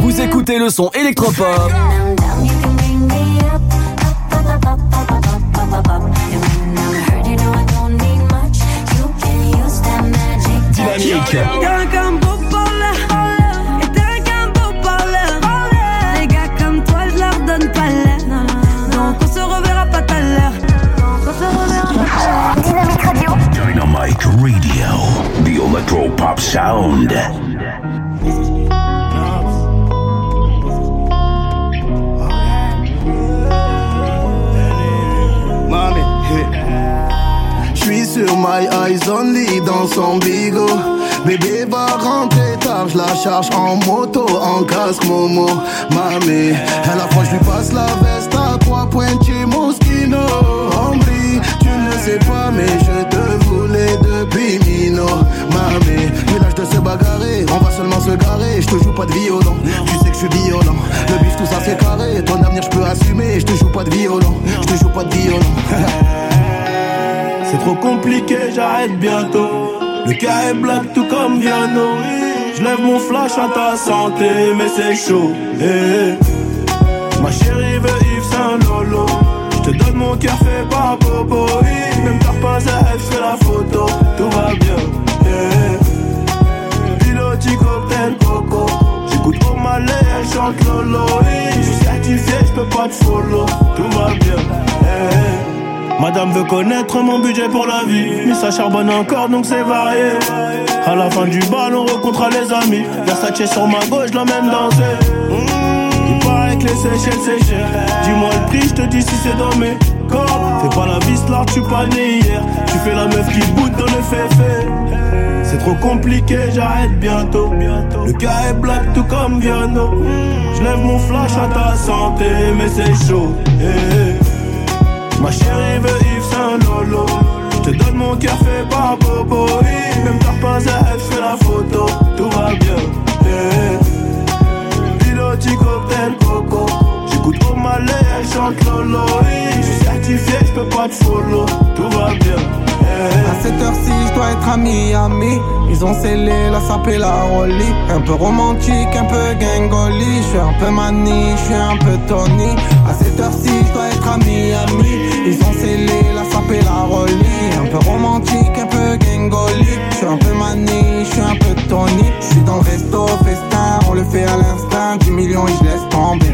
Vous écoutez le son électropop Dynamique. Dynamique Radio. Dynamique Radio, the electro pop sound. Je suis sur my eyes only dans son bigot. Bébé va rentrer tard, je la charge en moto, en casque Momo. Mamie, à la fois je lui passe la veste à trois pointés Moschino. Hombre, tu ne sais pas mais je te voulais depuis Nino. Mamie, mais l'âge de se bagarrer, on va seulement se garer. Je te joue pas de violon, tu sais que je suis violent. Le bif tout ça c'est carré, ton avenir je peux assumer. Je te joue pas de violon, je te joue pas de violon. C'est trop compliqué, j'arrête bientôt. Le cas est black tout comme Viano. Je lève mon flash à ta santé, mais c'est chaud. Hey. Ma chérie veut Yves Saint-Lolo. Je te donne mon cœur fait par Bobo. Même t'as pas à elle, fais la photo. Tout va bien. Hey. Piloti, cocktail, coco. J'écoute au malais, elle chante Lolo. Je suis certifié, je peux pas te follow. Tout va bien. Hey. Madame veut connaître mon budget pour la vie. Mais ça charbonne encore donc c'est varié. À la fin du bal on rencontra les amis. Versace sur ma gauche, la même danser. Il paraît que les Seychelles c'est cher. Dis-moi le prix, je te dis si c'est dans mes corps. Fais pas la vis, là, tu pas né hier. Tu fais la meuf qui boude dans le féfé. C'est trop compliqué, j'arrête bientôt. Le cas est black tout comme Viano. Je lève mon flash à ta santé, mais c'est chaud. Ma chérie veut Yves Saint-Lolo. Je te donne mon cœur fait par Bobo. Même t'as pas à elle, fais la photo. Tout va bien. Yeah. Piloti, cocktail, coco. J'écoute au malais, elle chante Lolo. Je suis certifié, je peux pas te follow. Tout va bien. Yeah. À cette heure-ci, je dois être à Miami. Ils ont scellé la sape et la rollie. Un peu romantique, un peu gangoli. Je suis un peu Mani, je suis un peu Tony. À cette heure-ci, je dois être à Miami. Ils ont scellé la sape et la rollie. Un peu romantique, un peu gangoli. Je suis un peu Mani, je suis un peu Tony. Je suis dans le resto, festin, on le fait à l'instinct. 10 millions et je laisse tomber.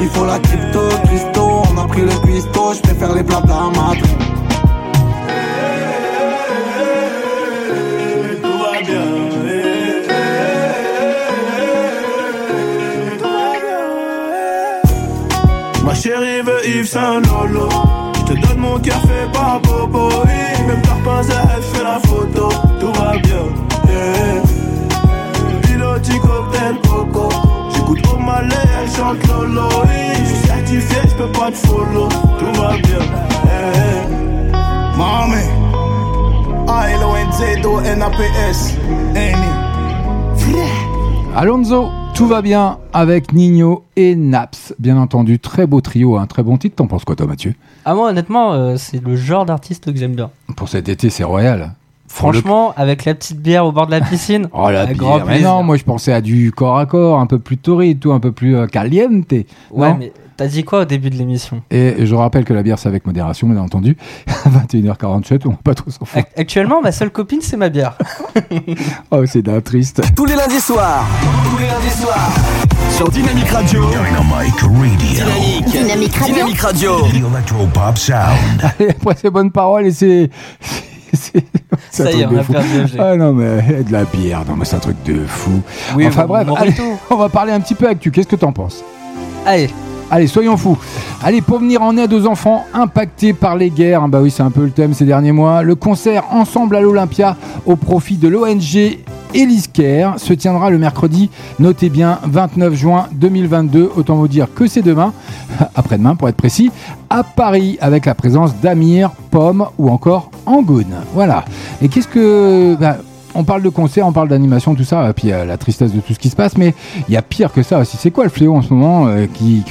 Il faut la crypte. de cristaux, on a pris le pisto, je préfère les plats à Madrid. Ma chérie veut Yves Saint Lolo, je te donne mon cœur fait par Bobo. Et même par pince, elle fait la photo, tout va bien. Yeah. Piloti cocktail coco, j'écoute au malais, elle chante Lolo. Je suis certifié, je peux pas te follow, tout va bien. Yeah. Mamie, A-L-O-N-Z-O-N-A-P-S, Annie. Alonso, tout va bien avec Nino et Naps, bien entendu, très beau trio, un très bon titre. T'en penses quoi toi Mathieu? Ah moi honnêtement c'est le genre d'artiste que j'aime bien. Pour cet été c'est royal. Franchement avec la petite bière au bord de la piscine. Oh la bière, mais non moi je pensais à du corps à corps, un peu plus torride, tout un peu plus caliente. Ouais mais t'as dit quoi au début de l'émission? Et je rappelle que la bière c'est avec modération bien entendu. À 21h47 on va pas trop s'en foutre. Actuellement ma seule copine c'est ma bière. Oh c'est d'un triste. Tous les lundis soirs sur Dynamique Radio. Dynamique Radio. Electropop sound. Allez, après ces bonnes paroles et c'est ça y est, on a perdu le jeu. Ah non mais de la bière, non mais c'est un truc de fou. Oui, enfin bref, allez, on va parler un petit peu actu. Qu'est-ce que t'en penses? Allez, soyons fous. Allez, pour venir en aide aux enfants impactés par les guerres, bah oui, c'est un peu le thème ces derniers mois, le concert Ensemble à l'Olympia au profit de l'ONG Elise Care se tiendra le mercredi, notez bien, 29 juin 2022. Autant vous dire que c'est demain, après-demain pour être précis, à Paris, avec la présence d'Amir, Pomme ou encore Angoune. Voilà. Et qu'est-ce que... Bah, on parle de concert, on parle d'animation, tout ça, et puis la tristesse de tout ce qui se passe, mais il y a pire que ça aussi. C'est quoi le fléau en ce moment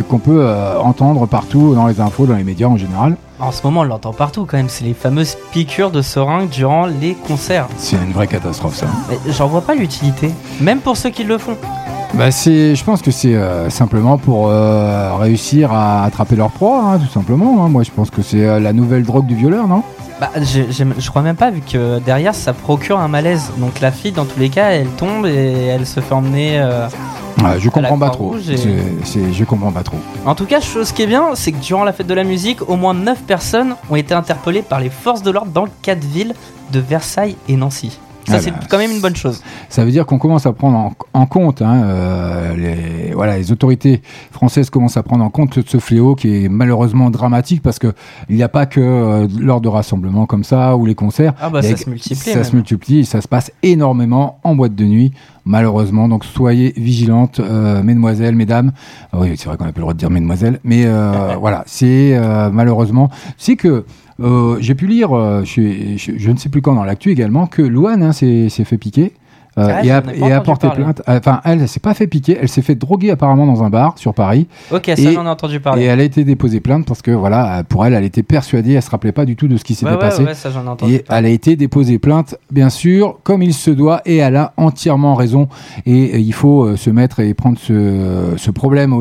qu'on peut entendre partout dans les infos, dans les médias en général? En ce moment, on l'entend partout quand même. C'est les fameuses piqûres de seringue durant les concerts. C'est une vraie catastrophe ça. Mais j'en vois pas l'utilité, même pour ceux qui le font. Bah je pense que c'est simplement pour réussir à attraper leur proie, hein, tout simplement. Hein. Moi, je pense que c'est la nouvelle drogue du violeur, non? Bah, je crois même pas, vu que derrière ça procure un malaise. Donc la fille, dans tous les cas, elle tombe et elle se fait emmener. Je comprends pas trop. Je comprends pas trop. En tout cas, chose qui est bien, c'est que durant la fête de la musique, au moins 9 personnes ont été interpellées par les forces de l'ordre dans 4 villes de Versailles et Nancy. Ça, ah c'est quand même une bonne chose. Ça veut dire qu'on commence à prendre en compte, hein, les autorités françaises commencent à prendre en compte ce fléau qui est malheureusement dramatique, parce qu'il n'y a pas que lors de rassemblements comme ça ou les concerts. Ah bah, ça se multiplie, ça se passe énormément en boîte de nuit, malheureusement. Donc soyez vigilantes, mesdemoiselles, mesdames. Oui, c'est vrai qu'on n'a plus le droit de dire mesdemoiselles, mais voilà, c'est malheureusement. C'est que. J'ai pu lire, je ne sais plus quand dans l'actu également, que Louane s'est fait piquer et a porté plainte. Enfin, elle s'est pas fait piquer, elle s'est fait droguer apparemment dans un bar sur Paris. Ok, ça j'en ai entendu parler. Et elle a été déposée plainte parce que voilà, pour elle était persuadée, elle se rappelait pas du tout de ce qui s'était passé. Ouais, ça j'en ai entendu parler. Elle a été déposée plainte, bien sûr, comme il se doit, et elle a entièrement raison. Et il faut se mettre et prendre ce problème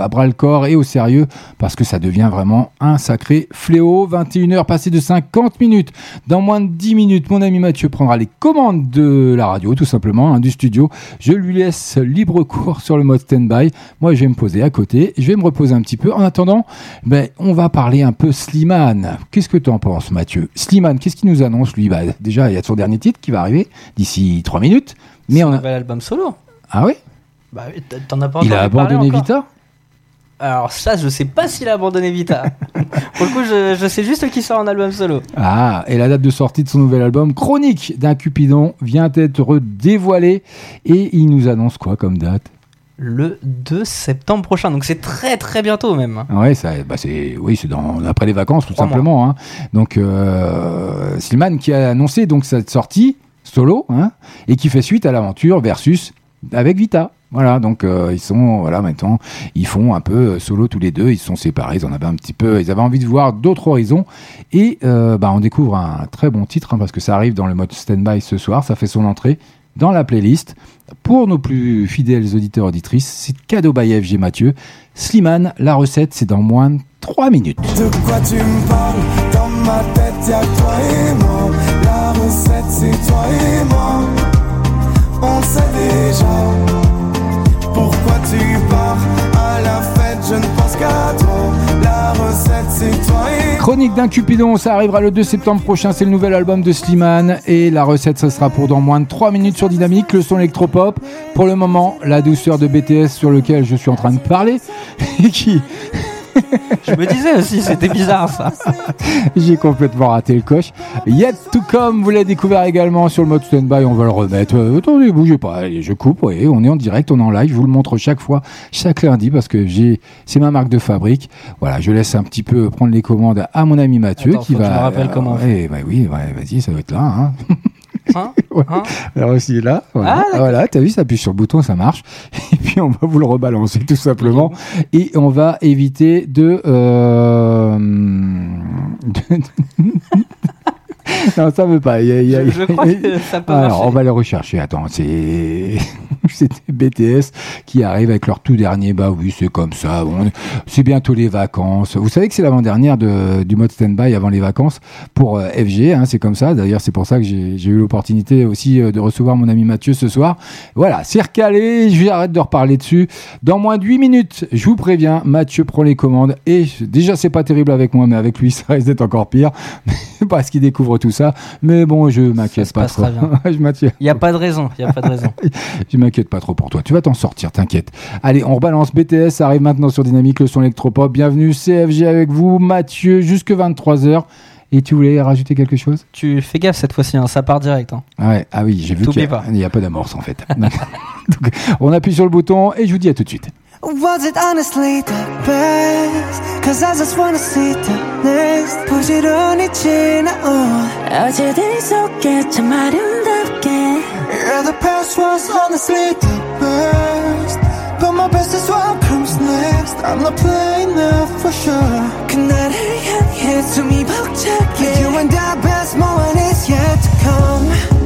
à bras le corps et au sérieux, parce que ça devient vraiment un sacré fléau. 21h passées de 50 minutes. Dans moins de 10 minutes, mon ami Mathieu prendra les commandes de la radio, tout simplement, du studio. Je lui laisse libre cours sur le mode stand-by. Moi, je vais me poser à côté. Je vais me reposer un petit peu. En attendant, on va parler un peu Slimane. Qu'est-ce que tu en penses, Mathieu? Slimane, qu'est-ce qu'il nous annonce, lui? Déjà, il y a son dernier titre qui va arriver d'ici 3 minutes. Mais on a un nouvel album solo. Ah oui? T'en as pas entendu parler encore. Il a abandonné Vitaa? Alors ça, je sais pas s'il a abandonné Vitaa. Pour le coup, je sais juste qu'il sort un album solo. Ah, et la date de sortie de son nouvel album, Chronique d'un Cupidon, vient d'être dévoilée. Et il nous annonce quoi comme date? Le 2 septembre prochain, donc c'est très très bientôt même. Ouais, c'est après les vacances tout simplement. Hein. Donc Slimane qui a annoncé donc cette sortie solo, hein, et qui fait suite à l'aventure Versus avec Vitaa. Voilà, donc ils sont, voilà, maintenant ils font un peu solo tous les deux, ils se sont séparés, ils en avaient un petit peu, ils avaient envie de voir d'autres horizons, et on découvre un très bon titre, hein, parce que ça arrive dans le mode stand-by ce soir, ça fait son entrée dans la playlist. Pour nos plus fidèles auditeurs auditrices, c'est cadeau by FG Mathieu, Slimane, la recette c'est dans moins de 3 minutes. De quoi tu me parles? Dans ma tête y'a toi et moi, la recette c'est toi et moi, on sait déjà. Pourquoi tu pars à la fête? je ne pense qu'à toi. La recette, c'est toi et... Chronique d'un Cupidon, ça arrivera le 2 septembre prochain. C'est le nouvel album de Slimane. Et la recette, ça sera pour dans moins de 3 minutes sur Dynamique. Le son électropop. Pour le moment, la douceur de BTS sur lequel je suis en train de parler. Et qui... Je me disais aussi, c'était bizarre ça. J'ai complètement raté le coche. Yet to Come, vous l'avez découvert également sur le mode standby, on va le remettre. Attendez, bougez pas, allez, je coupe, ouais, on est en direct, on est en live, je vous le montre chaque fois, chaque lundi, parce que c'est ma marque de fabrique. Voilà, je laisse un petit peu prendre les commandes à mon ami Mathieu. Attends, qui va... Tu me rappelles comment on fait. Bah oui, ouais, vas-y, ça va être là, hein. Ouais. Alors aussi là, voilà. Ah, voilà, t'as vu, ça appuie sur le bouton, ça marche. Et puis on va vous le rebalancer tout simplement. Et on va éviter de... Non, ça veut pas. Je crois que ça peut marcher. Alors on va le rechercher. Attends, c'était BTS qui arrive avec leur tout dernier. Bah oui, c'est comme ça. Bon, c'est bientôt les vacances. Vous savez que c'est l'avant-dernière du mode stand-by avant les vacances pour FG. Hein, c'est comme ça. D'ailleurs, c'est pour ça que j'ai eu l'opportunité aussi de recevoir mon ami Mathieu ce soir. Voilà, c'est recalé. Je vais arrêter de reparler dessus. Dans moins de 8 minutes, je vous préviens, Mathieu prend les commandes. Et déjà, c'est pas terrible avec moi, mais avec lui, ça risque d'être encore pire parce qu'il découvre tout ça. Mais bon, je m'inquiète pas trop. Il n'y a pas de raison. Je m'inquiète pas trop pour toi. Tu vas t'en sortir, t'inquiète. Allez, on rebalance BTS. Ça arrive maintenant sur Dynamique, le son électropop. Bienvenue, CFG avec vous, Mathieu, jusque 23h. Et tu voulais rajouter quelque chose ? Tu fais gaffe cette fois-ci, hein, ça part direct. Hein. Ouais, ah oui, j'ai vu qu'il n'y a pas d'amorce en fait. Donc, on appuie sur le bouton et je vous dis à tout de suite. Was it honestly the best? Cause I just wanna see the next. 부지런히 지나온 어제들이 속에 참 아름답게. Yeah, the past was honestly the best, but my best is what comes next. I'm not playing now for sure. 그날을 향해 숨이 벅차게. You and I best moment is yet to come.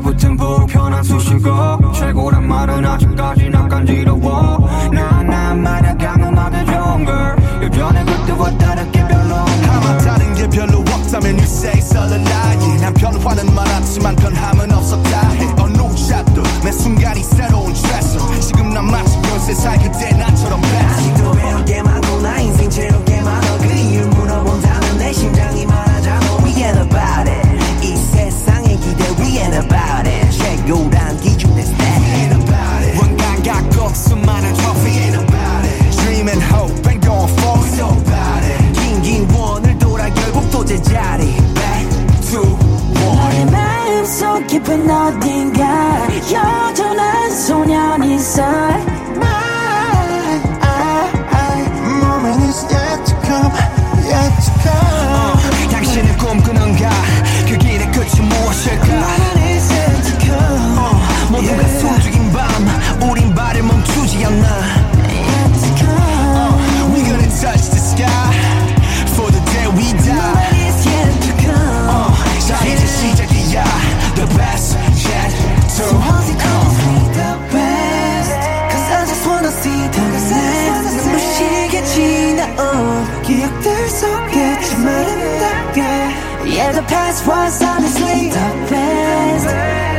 붙은 불편한 수식어 최고란 말은 아직까지 난 간지러워 난 말야 강음하게 좋은 걸 예전에 그때와 다르게 별로 아마 다른 게 별로 없다면 you say it's all a lie 난 변화는 많았지만 변함은 없었다 해 어느 샷도 매 순간이 새로운 트레서 지금 난 마치 요새 살 그때 나처럼 blessed 아직도 배울 게 많고 나 인생 채울 게 많아 그 이유 물어본다면 내 심장이 말하잖아 We get about it 이 세상의 기대 위엔 about it 최고란 기준의 스텝 위엔 about it 원감각 수많은 trophy 위엔 about it dream and hope and going for it so about it 긴긴 원을 돌아 결국 또 제자리 back to one 너의 마음속 깊은 어딘가 여전한 소년이 있어 My moment is yet to come yet to come 당신의 꿈 그런가 그 길의 끝이 무엇일까 모두가 숨죽인 밤 우린 발을 멈추지 않나 We're gonna touch the sky For the day we die Moment is yet to come 자 이제 시작이야 The best yet to come So how's it gonna be the best Cause I just wanna see the next 눈부시게 지나온 기억들 속에 참 아름답게 Yeah, the past was honestly the best.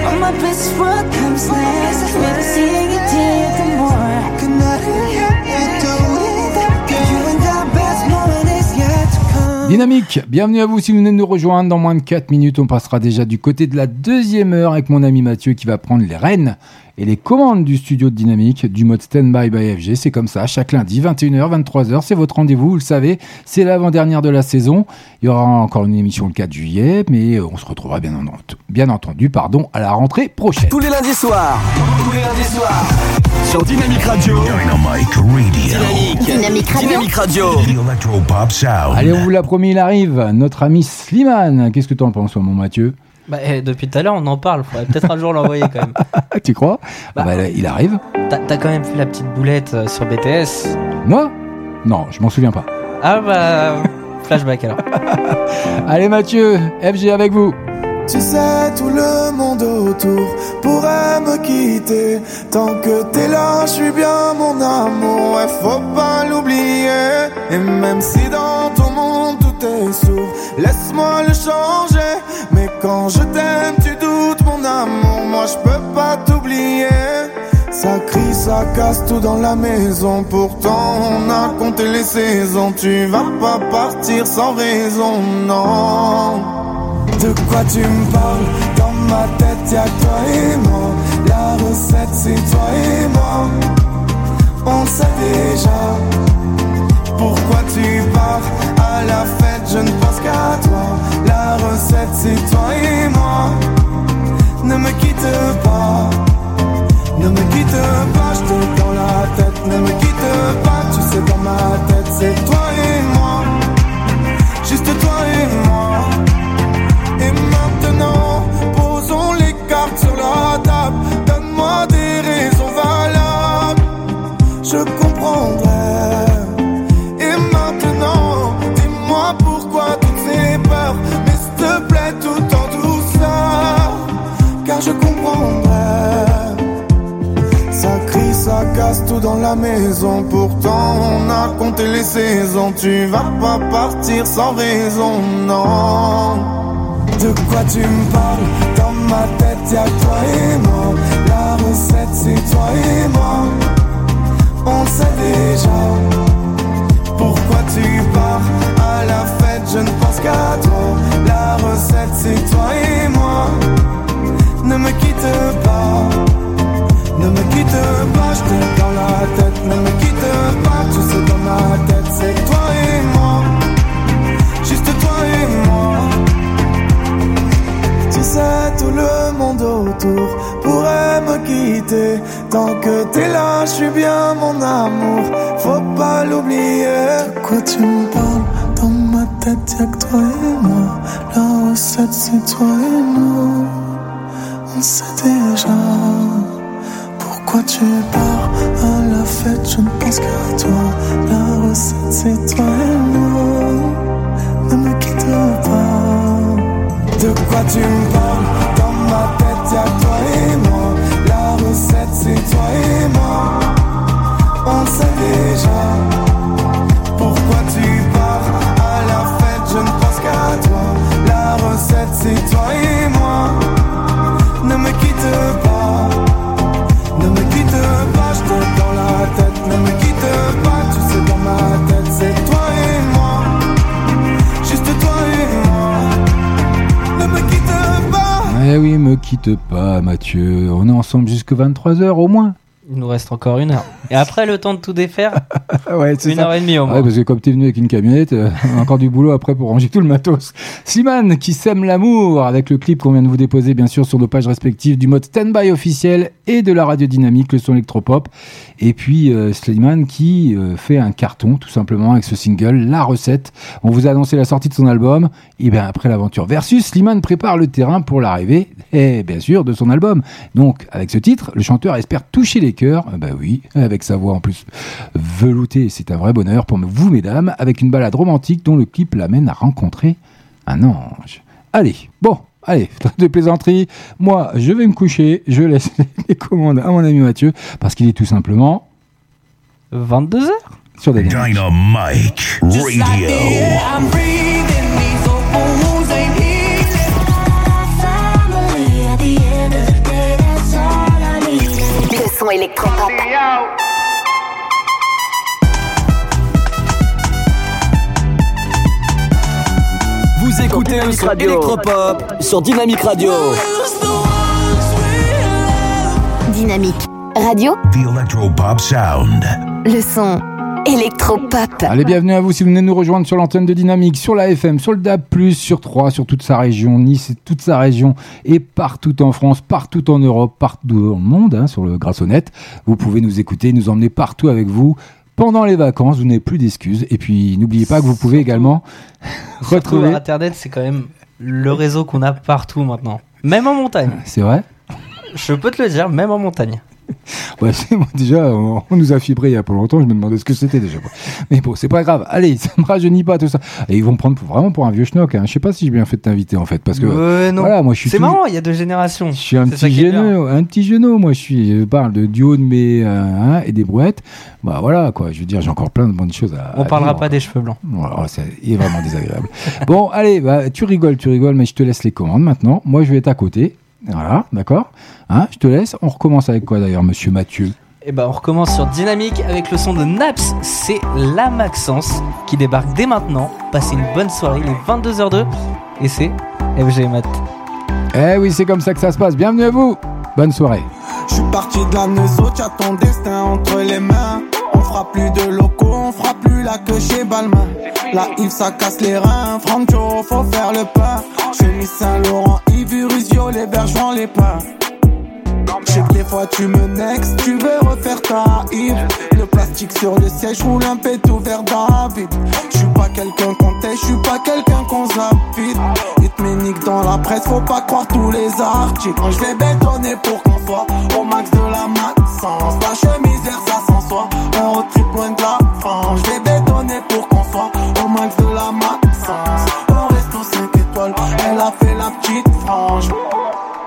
All my best work comes next. We're seeing it till the morning. Good night, yeah, yeah, yeah. You and our best moment is yet to come. Dynamique, bienvenue à vous si vous venez de nous rejoindre. Dans moins de 4 minutes, on passera déjà du côté de la deuxième heure avec mon ami Mathieu qui va prendre les rênes et les commandes du studio de Dynamique, du mode Standby by FG. C'est comme ça, chaque lundi, 21h, 23h, c'est votre rendez-vous, vous le savez, c'est l'avant-dernière de la saison. Il y aura encore une émission le 4 juillet, mais on se retrouvera bien entendu, à la rentrée prochaine. Tous les lundis soirs, sur Dynamique Radio. Dynamique Radio. The Electropop Sound. Allez, on vous l'a promis, il arrive, notre ami Slimane. Qu'est-ce que t'en penses, mon Mathieu? Bah, depuis tout à l'heure, on en parle. Faudrait peut-être un jour l'envoyer quand même. Tu crois? Bah, il arrive. T'as quand même fait la petite boulette sur BTS. Moi? Non, je m'en souviens pas. Ah bah, flashback alors. Allez Mathieu, FG avec vous. Tu sais, tout le monde autour pourrait me quitter. Tant que t'es là, je suis bien mon amour. Ouais, faut pas l'oublier. Et même si dans ton monde tout est sourd, laisse-moi le changer. Mais quand je t'aime, tu doutes mon amour. Moi, je peux pas t'oublier. Ça crie, ça casse tout dans la maison. Pourtant, on a compté les saisons. Tu vas pas partir sans raison, non. De quoi tu me parles? Dans ma tête y'a toi et moi. La recette c'est toi et moi. On sait déjà. Pourquoi tu pars? À la fête je ne pense qu'à toi. La recette c'est toi et moi. Ne me quitte pas. Ne me quitte pas, je te dans la tête. Ne me quitte pas, tu sais dans ma tête c'est toi et moi. Juste toi et moi. Et maintenant, posons les cartes sur la table. Donne-moi des raisons valables, je comprendrai. Et maintenant, dis-moi pourquoi toutes ces peurs. Mais s'il te plaît, tout en douceur, car je comprendrai. Ça crie, ça casse tout dans la maison. Pourtant, on a compté les saisons. Tu vas pas partir sans raison, non. De quoi tu me parles? Dans ma tête y'a toi et moi. La recette c'est toi et moi. On sait déjà. Pourquoi tu pars? À la fête je ne pense qu'à toi. La recette c'est toi et moi. Ne me quitte pas. Ne me quitte pas, je t'ai dans la tête. Ne me quitte pas, tu sais dans ma tête c'est toi et moi. Juste toi et moi. Tu sais, tout le monde autour pourrait me quitter. Tant que t'es là, je suis bien mon amour. Faut pas l'oublier. De quoi tu me parles? Dans ma tête, y'a que toi et moi. La recette, c'est toi et moi. On sait déjà. Pourquoi tu pars? À la fête, je ne pense qu'à toi. La recette, c'est toi et moi. Ne me quitte pas. De quoi tu me parles? Dans ma tête y'a toi et moi. La recette c'est toi et moi. On sait déjà. Pourquoi tu pars? À la fête je ne pense qu'à toi. La recette c'est toi et moi. Ne me quitte pas. Ne me quitte pas, je t'ai dans la tête. Ne me quitte pas, tu sais dans ma tête c'est toi et moi. Juste toi et moi. Me quitte pas. Eh oui, me quitte pas, Mathieu. On est ensemble jusqu'à 23h au moins. Il nous reste encore une heure. Et après, le temps de tout défaire, ouais, c'est une ça. Heure et demie au moins. Ouais, parce que comme t'es venu avec une camionnette, on a encore du boulot après pour ranger tout le matos. Slimane qui sème l'amour avec le clip qu'on vient de vous déposer, bien sûr, sur nos pages respectives du mode Standby officiel et de la radio dynamique, le son électropop. Et puis Slimane qui fait un carton, tout simplement, avec ce single, La Recette. On vous a annoncé la sortie de son album. Et bien après l'aventure versus, Slimane prépare le terrain pour l'arrivée, et bien sûr, de son album. Donc, avec ce titre, le chanteur espère toucher les cœur, bah oui, avec sa voix en plus veloutée, c'est un vrai bonheur pour vous mesdames, avec une balade romantique dont le clip l'amène à rencontrer un ange. Allez, de plaisanterie, moi je vais me coucher, je laisse les commandes à mon ami Mathieu, parce qu'il est tout simplement 22h sur des Dynamique Radio. Électropop. Vous écoutez le son électropop sur Dynamique Radio. Dynamique Radio. The Electropop Sound. Le son électropop. Allez, bienvenue à vous si vous venez nous rejoindre sur l'antenne de Dynamique, sur la FM, sur le DAB+, sur 3, sur toute sa région, Nice, toute sa région, et partout en France, partout en Europe, partout dans le monde, hein, sur le Grassonnette. Vous pouvez nous écouter, nous emmener partout avec vous. Pendant les vacances, vous n'avez plus d'excuses. Et puis, n'oubliez pas que vous pouvez également retrouver... Internet, c'est quand même le réseau qu'on a partout maintenant. Même en montagne. C'est vrai ? Je peux te le dire, même en montagne. Ouais, déjà, on nous a fibré il y a pas longtemps, je me demandais ce que c'était déjà. Mais bon, c'est pas grave. Allez, ça me rajeunit pas tout ça. Et ils vont me prendre vraiment pour un vieux schnock, hein. Je sais pas si j'ai bien fait de t'inviter en fait, parce que non. Voilà, moi je suis. C'est marrant, il y a deux générations. Je suis un petit géneux, moi je suis. Je parle du haut de mes et des brouettes. Bah voilà quoi. Je veux dire, j'ai encore plein de bonnes choses à. On parlera pas des cheveux blancs. Alors, c'est vraiment désagréable. Bon, allez, bah, tu rigoles, mais je te laisse les commandes maintenant. Moi, je vais être à côté. Voilà, d'accord. Hein, je te laisse. On recommence avec quoi d'ailleurs, monsieur Mathieu ? Eh ben, on recommence sur Dynamique avec le son de Naps. C'est la Maxence qui débarque dès maintenant. Passez une bonne soirée. Il est 22h02 et c'est FG Mat. Eh oui, c'est comme ça que ça se passe. Bienvenue à vous. Bonne soirée. Je suis parti de la Neso, t'as ton destin entre les mains. On fera plus de locaux, on fera plus la queue chez Balmain. La Yves, ça casse les reins. Franjo, faut faire le pas. Chemise Saint-Laurent, Yves, Rusio, les bergeons, les pas. Je sais que des fois tu me nexes, tu veux refaire ta Yves. Le plastique sur le siège, roule un pétou vert dans la vide. Je suis pas quelqu'un qu'on teste, je suis pas quelqu'un qu'on zapide. Hitménique dans la presse, faut pas croire tous les articles. Quand je vais bétonner pour qu'on soit au max de la Maxence. La chemise vert, ça s'en soit, un road trip loin de la France. Je vais bétonner pour qu'on soit au max de la Maxence. On reste aux 5 étoiles, elle a fait la petite frange.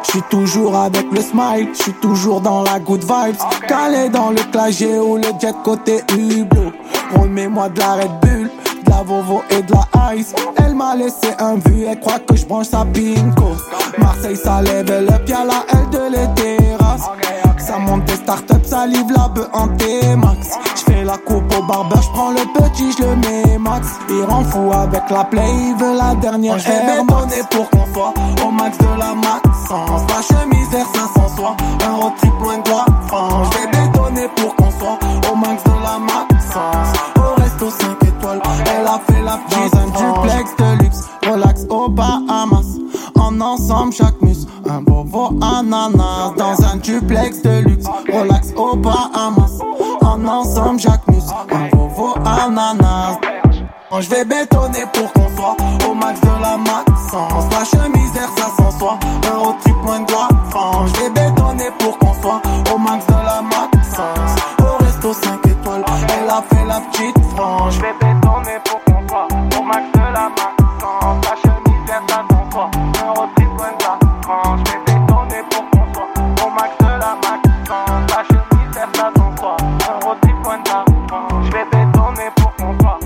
J'suis toujours avec le smile, j'suis toujours dans la good vibes. Okay. Calé dans le clagé ou le jet côté hublot. Remets-moi de la Red Bull, de la Vovo et de la Ice. Elle m'a laissé un vu, elle croit que j'branche sa pinko. Marseille ça level up, y'a la L de les terrasses. Okay. Ça monte des startups, ça livre la bœuf en T-Max. J'fais la coupe au barbeur, j'prends le petit, j'le mets max. Il rend fou avec la play, il veut la dernière Air Max. J'vais pour qu'on soit au max de la Maxence. La chemise vert, ça s'en soit, un road trip loin de la France. J'vais détonner pour qu'on soit au max de la Maxence. Au resto 5 étoiles, elle a fait la petite. Dans un duplex de luxe, relax au Bahamas. En ensemble chaque mus, un bobo ananas. Dans un duplex de luxe, relax au Bahamas. En ensemble chaque mus, un bobo ananas. Je vais bétonner pour qu'on soit au max de la Maxence. La chemise vert, ça s'en soit, un road trip loin de la France. Je vais bétonner pour qu'on soit au max de la Maxence. Au resto 5 étoiles, elle a fait la petite frange. Je vais bétonner pour qu'on soit au max de la Maxence. La chemise vert, ça s'en soit, un road trip loin de la France. Je vais bétonner pour qu'on soit au max de la Maxence. La chemise vert, ça s'en soit, un road trip loin de la France. Je vais bétonner pour qu'on soit.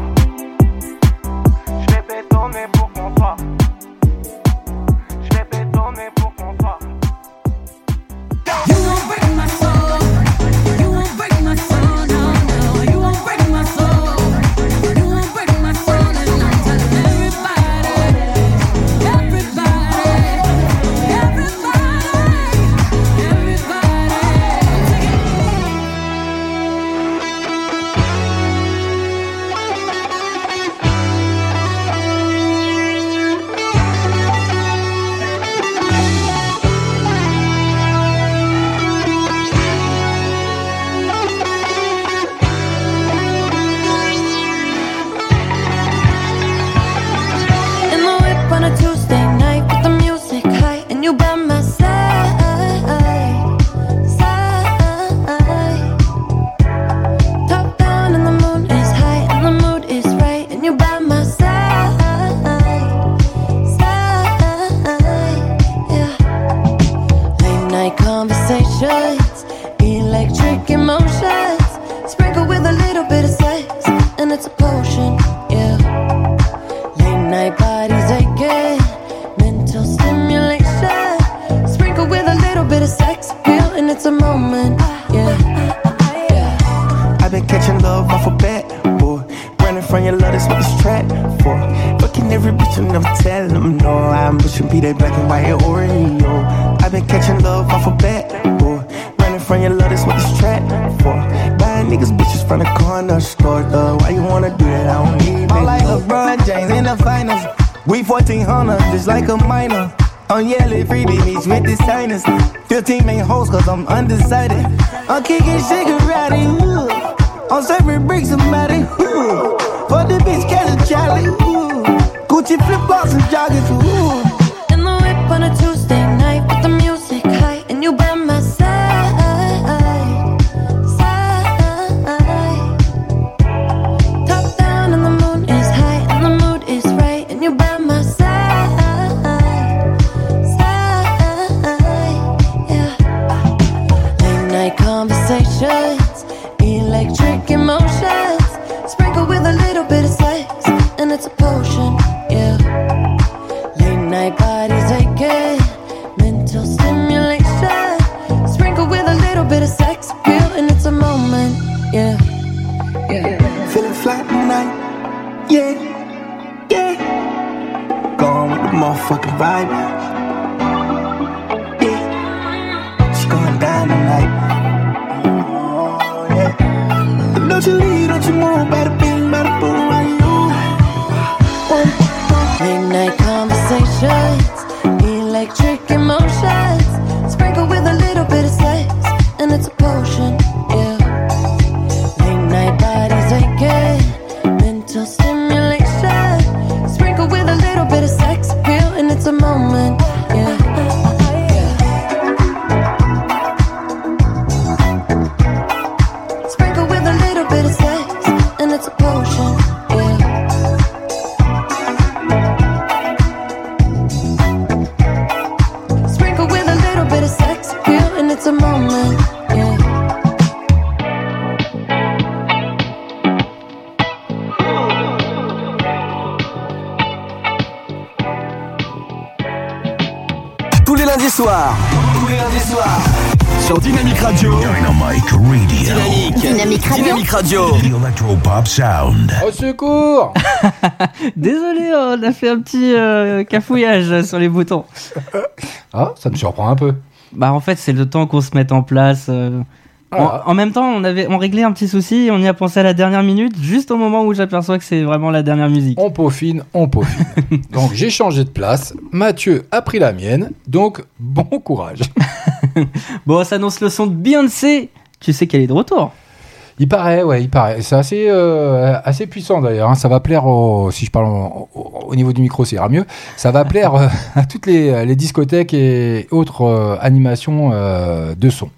Love off a bad boy, running from your love, that's what this track for. Looking fucking every bitch and I'm telling them no. I'm pushing be that black and white Oreo. I've been catching love off a bat, boy. Running from your love, that's what this trap for. Buying niggas bitches from the corner store, though. Why you wanna do that? I don't need that. I'm like LeBron James in the finals. We 1400, just like a minor. I'm yelling free beach with the signers. 15 ain't hoes cause I'm undecided. I'm kicking cigarette, ooh. I'm serving bricks somebody, ooh. For the bitch catch a Charlie, ooh. Gucci flip-flops and joggers, ooh. In the whip on a Tuesday night with the music high and you by my side, side. Top down and the moon is high and the mood is right and you by my side. Conversations, electric emotions, sprinkle with a little bit of sex, and it's a potion, yeah. Late night bodies aching, mental stimulation, sprinkle with a little bit of sex appeal, and it's a moment, yeah, yeah. Feeling flat tonight, yeah, yeah. Gone with the motherfucking vibe, yeah. It's going down tonight. Don't you leave, don't you move, bada bing, bada boom, are you? Late night conversations, electric emotions, sprinkle with a little bit of sex, and it's a potion, yeah. Late night bodies aching, mental stimulation, sprinkle with a little bit of sex appeal, and it's a moment, yeah. Tous les lundis soirs sur Dynamique Radio. Dynamique Radio. The Electropop Sound. Au secours. Désolé, on a fait un petit cafouillage sur les boutons. Ah, ça me surprend un peu. Bah en fait, c'est le temps qu'on se mette en place. En même temps, on réglait un petit souci et on y a pensé à la dernière minute, juste au moment où j'aperçois que c'est vraiment la dernière musique. On peaufine. Donc j'ai changé de place, Mathieu a pris la mienne, donc bon courage. Bon, ça annonce le son de Beyoncé, tu sais qu'elle est de retour. Il paraît. C'est assez puissant d'ailleurs. Hein. Ça va plaire, si je parle au niveau du micro, ça ira mieux. Ça va plaire à toutes les discothèques et autres animations de son,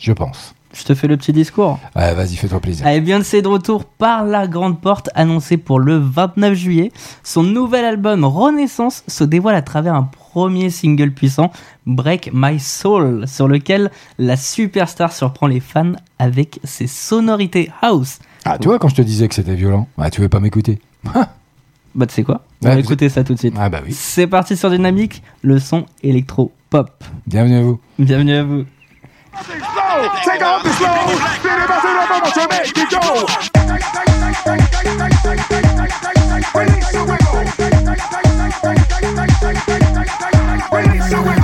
je pense. Je te fais le petit discours. Ouais, vas-y, fais-toi plaisir. Allez, Beyoncé de retour par la grande porte, annoncée pour le 29 juillet. Son nouvel album Renaissance se dévoile à travers un premier single puissant, Break My Soul, sur lequel la superstar surprend les fans avec ses sonorités house. Ah, tu vois, quand je te disais que c'était violent, bah, tu veux pas m'écouter. Bah, tu sais quoi ? On va écouter ça tout de suite. Ah, bah oui. C'est parti sur Dynamique, le son électro-pop. Bienvenue à vous. Take off the clothes, then if I sit up, I want to make it go. Release your wiggle. Release your wiggle. Release your wiggle. Release your wiggle.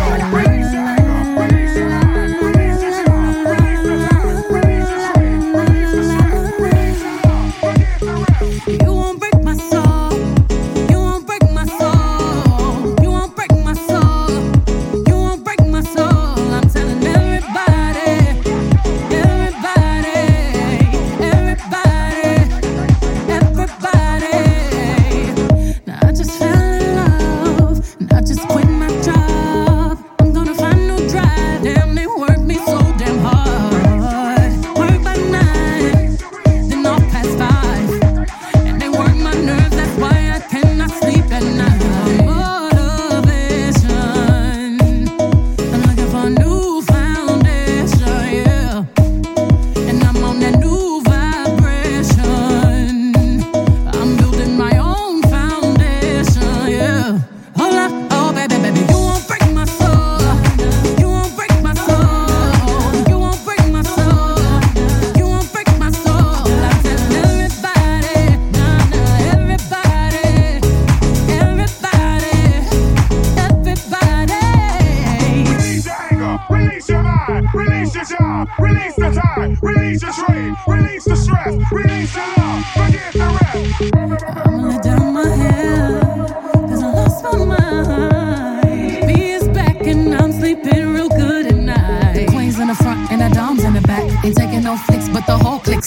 Bye. Release the time, release the train, release the stress, release the love, forget the rest. I'm only down my head, cause I lost my mind. Me is back and I'm sleeping real good at night. The queen's in the front and the dom's in the back. Ain't taking no flicks, but the whole click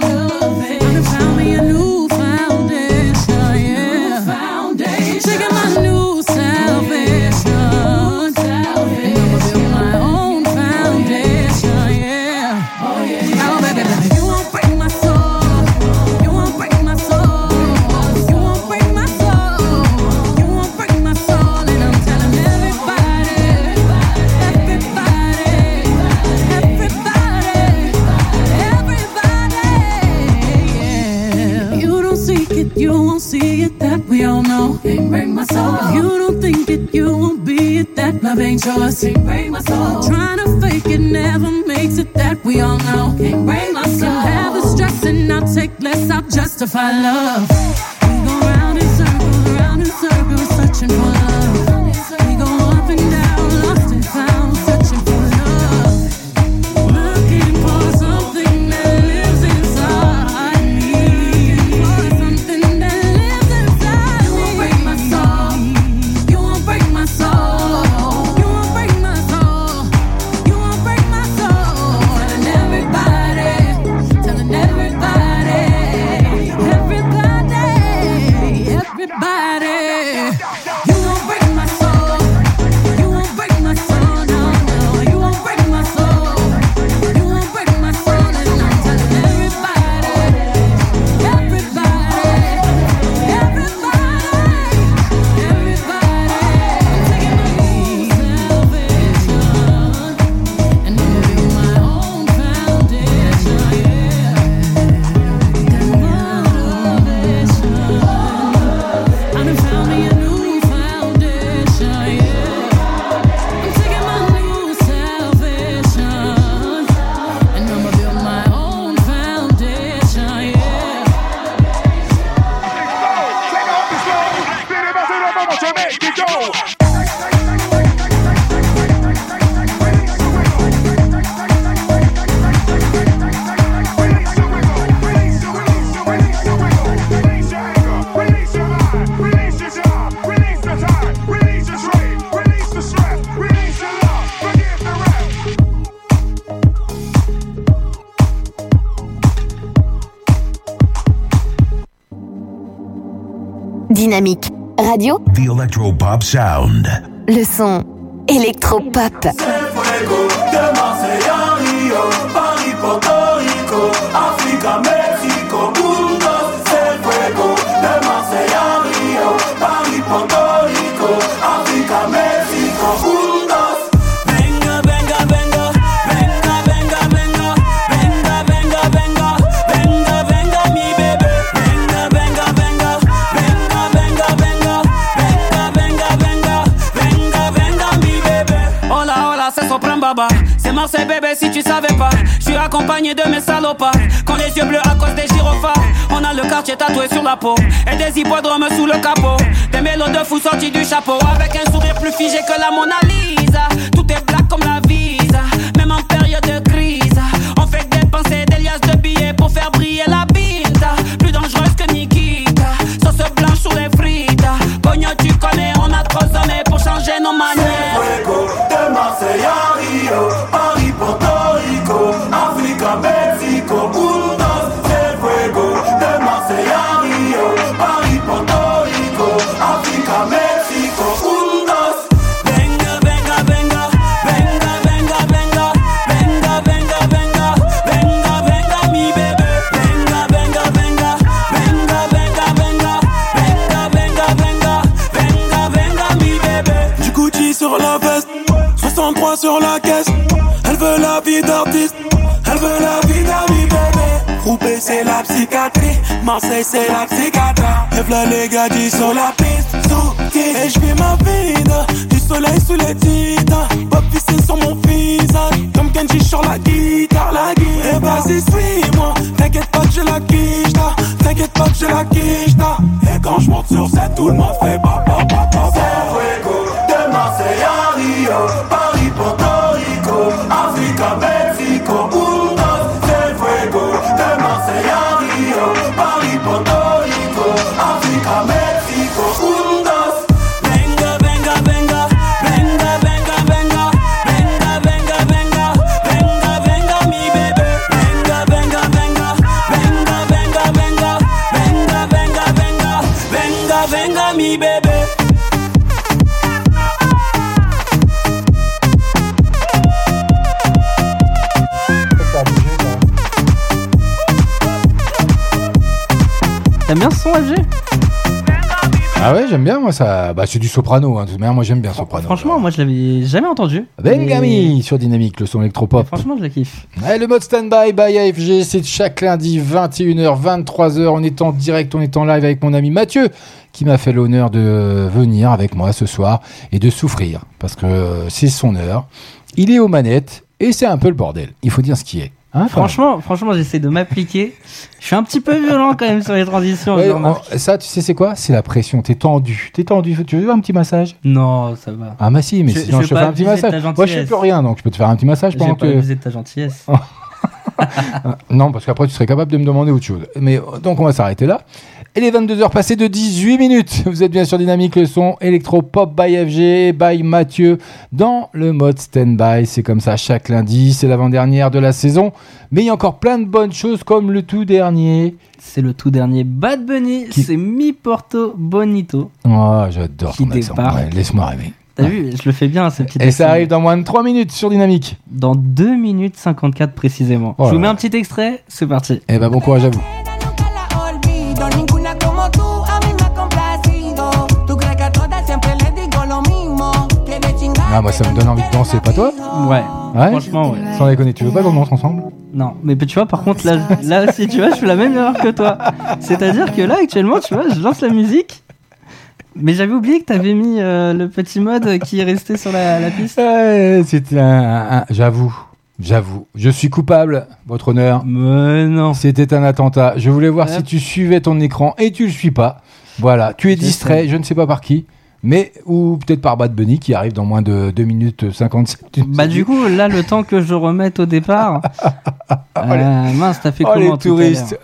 Gonna found me a new foundation. Yeah. Foundation. Taking my new salvation. And I'ma build my own foundation. Yeah. Oh yeah. Yeah. Oh baby, baby, you won't break my soul. You won't break my soul. You won't see it, that we all know. Ain't break my soul. If you don't think it, you won't be it, that love ain't yours. Ain't break my soul. Trying to fake it never makes it, that we all know. Ain't break my soul. Can have the stress and I'll take less, I'll justify love. We go round in circles, searching for love. We go up and down, lost and found, searching for love. Looking for something that lives inside. Dynamique Radio. The Electropop Sound. Le son Electropop. C'est bébé si tu savais pas. Je suis accompagné de mes salopards. Quand les yeux bleus à cause des gyrophares. On a le quartier tatoué sur la peau. Et des hippodromes sous le capot. Des mélos de fous sortis du chapeau. Avec un sourire plus figé que la Mona Lisa. Tout est black comme la Visa. Même en période de crise. On fait que dépenser des liasses de billets pour faire briller la Binta. Plus dangereuse que Nikita. Sauce blanche sur les frites. Cognon tu connais, on a trop sonné pour changer nos manières. C'est Fuego de Marseille à Rio. Sur la caisse, elle veut la vie d'artiste, elle veut la vie d'ami bébé. Roubaix c'est la psychiatrie, Marseille c'est la psychiatra. Et v'là les gars dis sur la piste, tout et je vis ma vie. Du soleil sous les titres, pop c'est sur mon fil. Isaac. Comme Kendji sur la guitare, la guitare. Eh vas-y, suis-moi. T'inquiète pas que j'ai la quichta. T'inquiète pas que j'ai la quichta. Et quand je monte sur scène, tout le monde fait ba ba ba ba. C'est fuego, de Marseille à Rio, Paris, Porto Rico, Africa, Mexico, Honduras. C'est fuego, de Marseille à Rio, Paris, Porto Rico, Africa, Mexico, Honduras. T'aimes bien ce son, FG? Ah ouais, j'aime bien, moi, ça. Bah, c'est du soprano, hein. De toute manière, moi, j'aime bien soprano. Franchement, moi, je l'avais jamais entendu. Bengami, mais... sur Dynamique, le son électropop. Franchement, je la kiffe. Ouais, le mode stand-by, by AFG, c'est chaque lundi, 21h, 23h. On est en direct, on est en live avec mon ami Mathieu, qui m'a fait l'honneur de venir avec moi ce soir et de souffrir. Parce que c'est son heure. Il est aux manettes et c'est un peu le bordel. Il faut dire ce qui est. Hein, franchement, j'essaie de m'appliquer. Je suis un petit peu violent quand même sur les transitions. Ouais, ça, tu sais, c'est quoi ? C'est la pression. T'es tendu. Tu veux un petit massage ? Non, ça va. Ah, bah si, mais sinon je te fais un petit massage. Moi, je sais plus rien, donc je peux te faire un petit massage pendant que. Je vais pas abuser de ta gentillesse. Non, parce qu'après, tu serais capable de me demander autre chose. Mais donc, on va s'arrêter là. Et les 22h passées de 18 minutes. Vous êtes bien sûr Dynamique, le son électro-pop by FG, by Mathieu, dans le mode stand-by. C'est comme ça chaque lundi, c'est l'avant-dernière de la saison. Mais il y a encore plein de bonnes choses comme le tout dernier. C'est le tout dernier Bad Bunny, c'est Mi Porto Bonito. Oh, j'adore ton accent. Ouais, laisse-moi rêver. T'as vu, je le fais bien, ces petites. Et ça arrive dans moins de 3 minutes sur Dynamique. Dans 2 minutes 54 précisément. Voilà. Je vous mets un petit extrait, c'est parti. Et bah bon courage à vous. Ah, moi ça me donne envie de danser, pas toi ? Ouais, franchement, ouais. Sans déconner, tu veux pas qu'on danse ensemble ? Non, mais tu vois, par contre, là aussi, tu vois, je fais la même erreur que toi. C'est-à-dire que là, actuellement, tu vois, je lance la musique, mais j'avais oublié que t'avais mis le petit mode qui est resté sur la piste. C'était un... J'avoue, je suis coupable, votre honneur. Mais non. C'était un attentat. Je voulais voir si tu suivais ton écran et tu le suis pas. Voilà, tu es distrait, je ne sais pas par qui. Mais, ou peut-être par Bad Bunny qui arrive dans moins de 2 minutes 57. Bah, du coup, là, le temps que je remette au départ. Mince, t'as fait comment,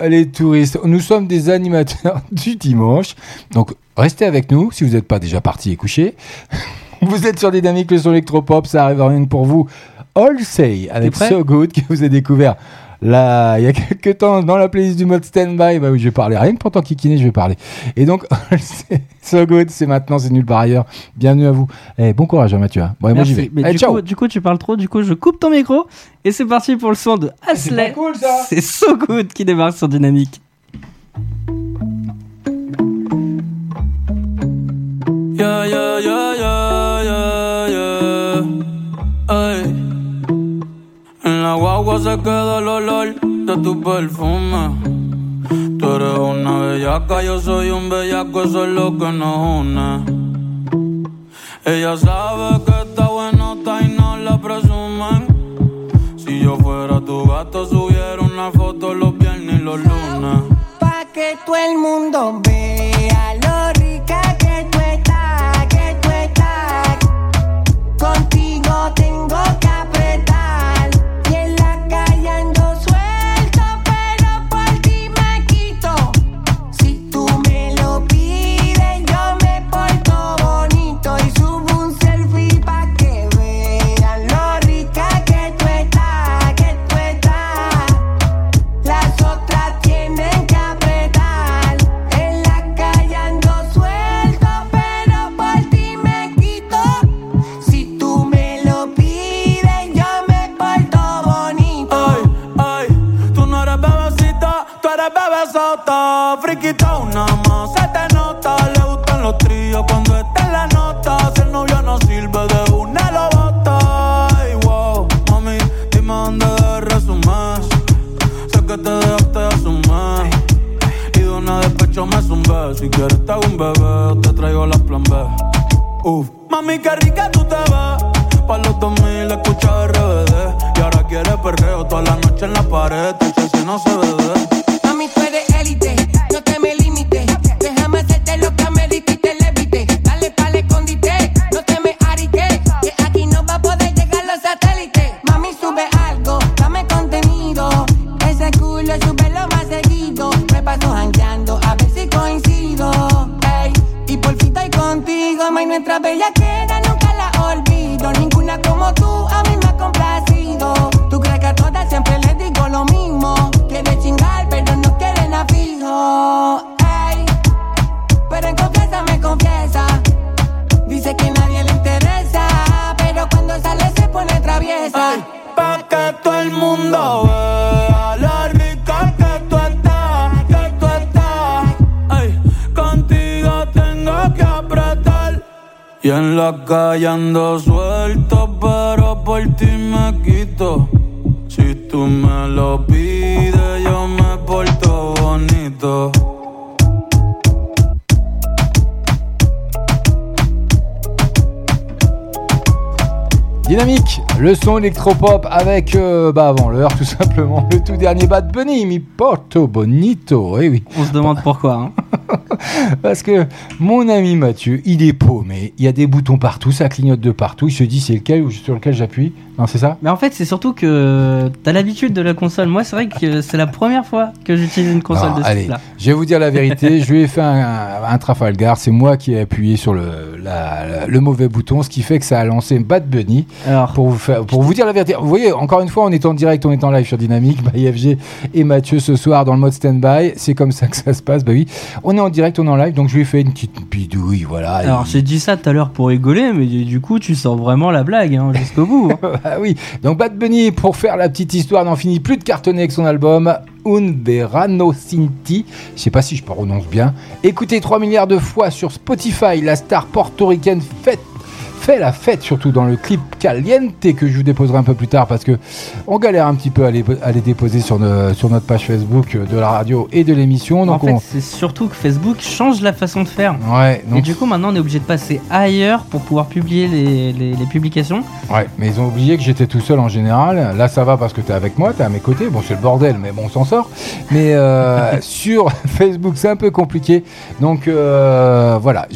les touristes. Nous sommes des animateurs du dimanche. Donc, restez avec nous si vous n'êtes pas déjà partis et couchés. Vous êtes sur Dynamique, le son électropop. Ça arrive rien que pour vous. All Say avec So Good que vous avez découvert. Là, il y a quelques temps, dans la playlist du mode stand-by, bah oui, je vais parler. Rien que pour t'en kikiner, je vais parler. Et donc, c'est So Good, c'est maintenant, c'est nulle part ailleurs. Bienvenue à vous. Et bon courage, Mathieu. Bon, et moi, j'y vais. Allez, ciao. Du coup, tu parles trop. Du coup, je coupe ton micro. Et c'est parti pour le son de Asley. C'est pas cool, ça. C'est So Good qui démarre sur Dynamique. Yeah, yeah, yeah, yeah, yeah, yeah. Hey. En la guagua se queda el olor de tu perfume. Tú eres una bellaca, yo soy un bellaco, eso es lo que nos une. Ella sabe que está buenota y no la presumen. Si yo fuera tu gato, subiera una foto los viernes y los lunes. Pa' que todo el mundo vea lo rica que tú estás, que tú estás. Contigo tengo que apretar. Friquitao nada más, se te nota. Le gustan los tríos cuando está en la nota. Si el novio no sirve de una lo bota. Ay, wow, mami, dime dónde resumás. Sé que te dejaste de asumir y de una despecho me zumbé. Si quieres te hago un bebé, te traigo las plan B. Uf. Mami, qué rica tú te vas. pa' los 2000 le escucha RBD. Y ahora quiere perreo toda la noche en la pared. Dice si no se bebe. Mami, tú eres élite, no te me limites. Déjame hacerte lo que me diste y te levite. Dale pa'l escondite, no te me ariques. Que aquí no va a poder llegar los satélites. Mami, sube algo, dame contenido. Ese culo súbelo más seguido. Me paso jangueando, a ver si coincido. Ey, y por si estoy contigo, ma, y nuestra bella queda nunca. Ninguna como tú a mí me ha complacido. Tú crees que a todas siempre les digo lo mismo. Quieren chingar pero no quieren a fijo. Ey, pero en confianza me confiesa. Dice que nadie le interesa, pero cuando sale se pone traviesa. Ey, pa' que todo el mundo vea la rica que tú estás, que tú estás. Ey, contigo tengo que apretar. Y en la calle ando suelto, pero por ti me quito. Si tú me lo pides, yo me porto bonito. Dynamique, le son électropop avec, avant l'heure tout simplement, le tout dernier Bad Bunny, Mi Porto Bonito, eh oui. On se demande pourquoi, hein. Parce que mon ami Mathieu, il est paumé, il y a des boutons partout, ça clignote de partout, il se dit c'est lequel ou sur lequel j'appuie, non c'est ça ? Mais en fait c'est surtout que t'as l'habitude de la console, moi c'est vrai que c'est la première fois que j'utilise une console de ce type là. Je vais vous dire la vérité, je lui ai fait un Trafalgar, c'est moi qui ai appuyé sur le mauvais bouton, ce qui fait que ça a lancé Bad Bunny. Alors, pour vous dire la vérité, vous voyez, encore une fois, on est en direct, on est en live sur Dynamique, by FG et Mathieu ce soir dans le mode stand-by. C'est comme ça que ça se passe, bah oui. On est en direct, on est en live, donc je lui ai fait une petite bidouille, voilà. Alors, j'ai dit ça tout à l'heure pour rigoler, mais du coup, tu sens vraiment la blague, hein, jusqu'au bout. Hein. Bah oui, donc Bad Bunny, pour faire la petite histoire, n'en finit plus de cartonner avec son album Un Verano Sin Ti. Je sais pas si je prononce bien. Écoutez 3 milliards de fois sur Spotify, la star portoricaine fait la fête, surtout dans le clip Caliente que je vous déposerai un peu plus tard parce que on galère un petit peu à les déposer sur notre page Facebook de la radio et de l'émission. Donc en fait, c'est surtout que Facebook change la façon de faire. Ouais, donc... Et du coup, maintenant, on est obligé de passer ailleurs pour pouvoir publier les publications. Ouais, mais ils ont oublié que j'étais tout seul en général. Là, ça va parce que t'es avec moi, t'es à mes côtés. Bon, c'est le bordel, mais bon, on s'en sort. Mais sur Facebook, c'est un peu compliqué. Donc voilà,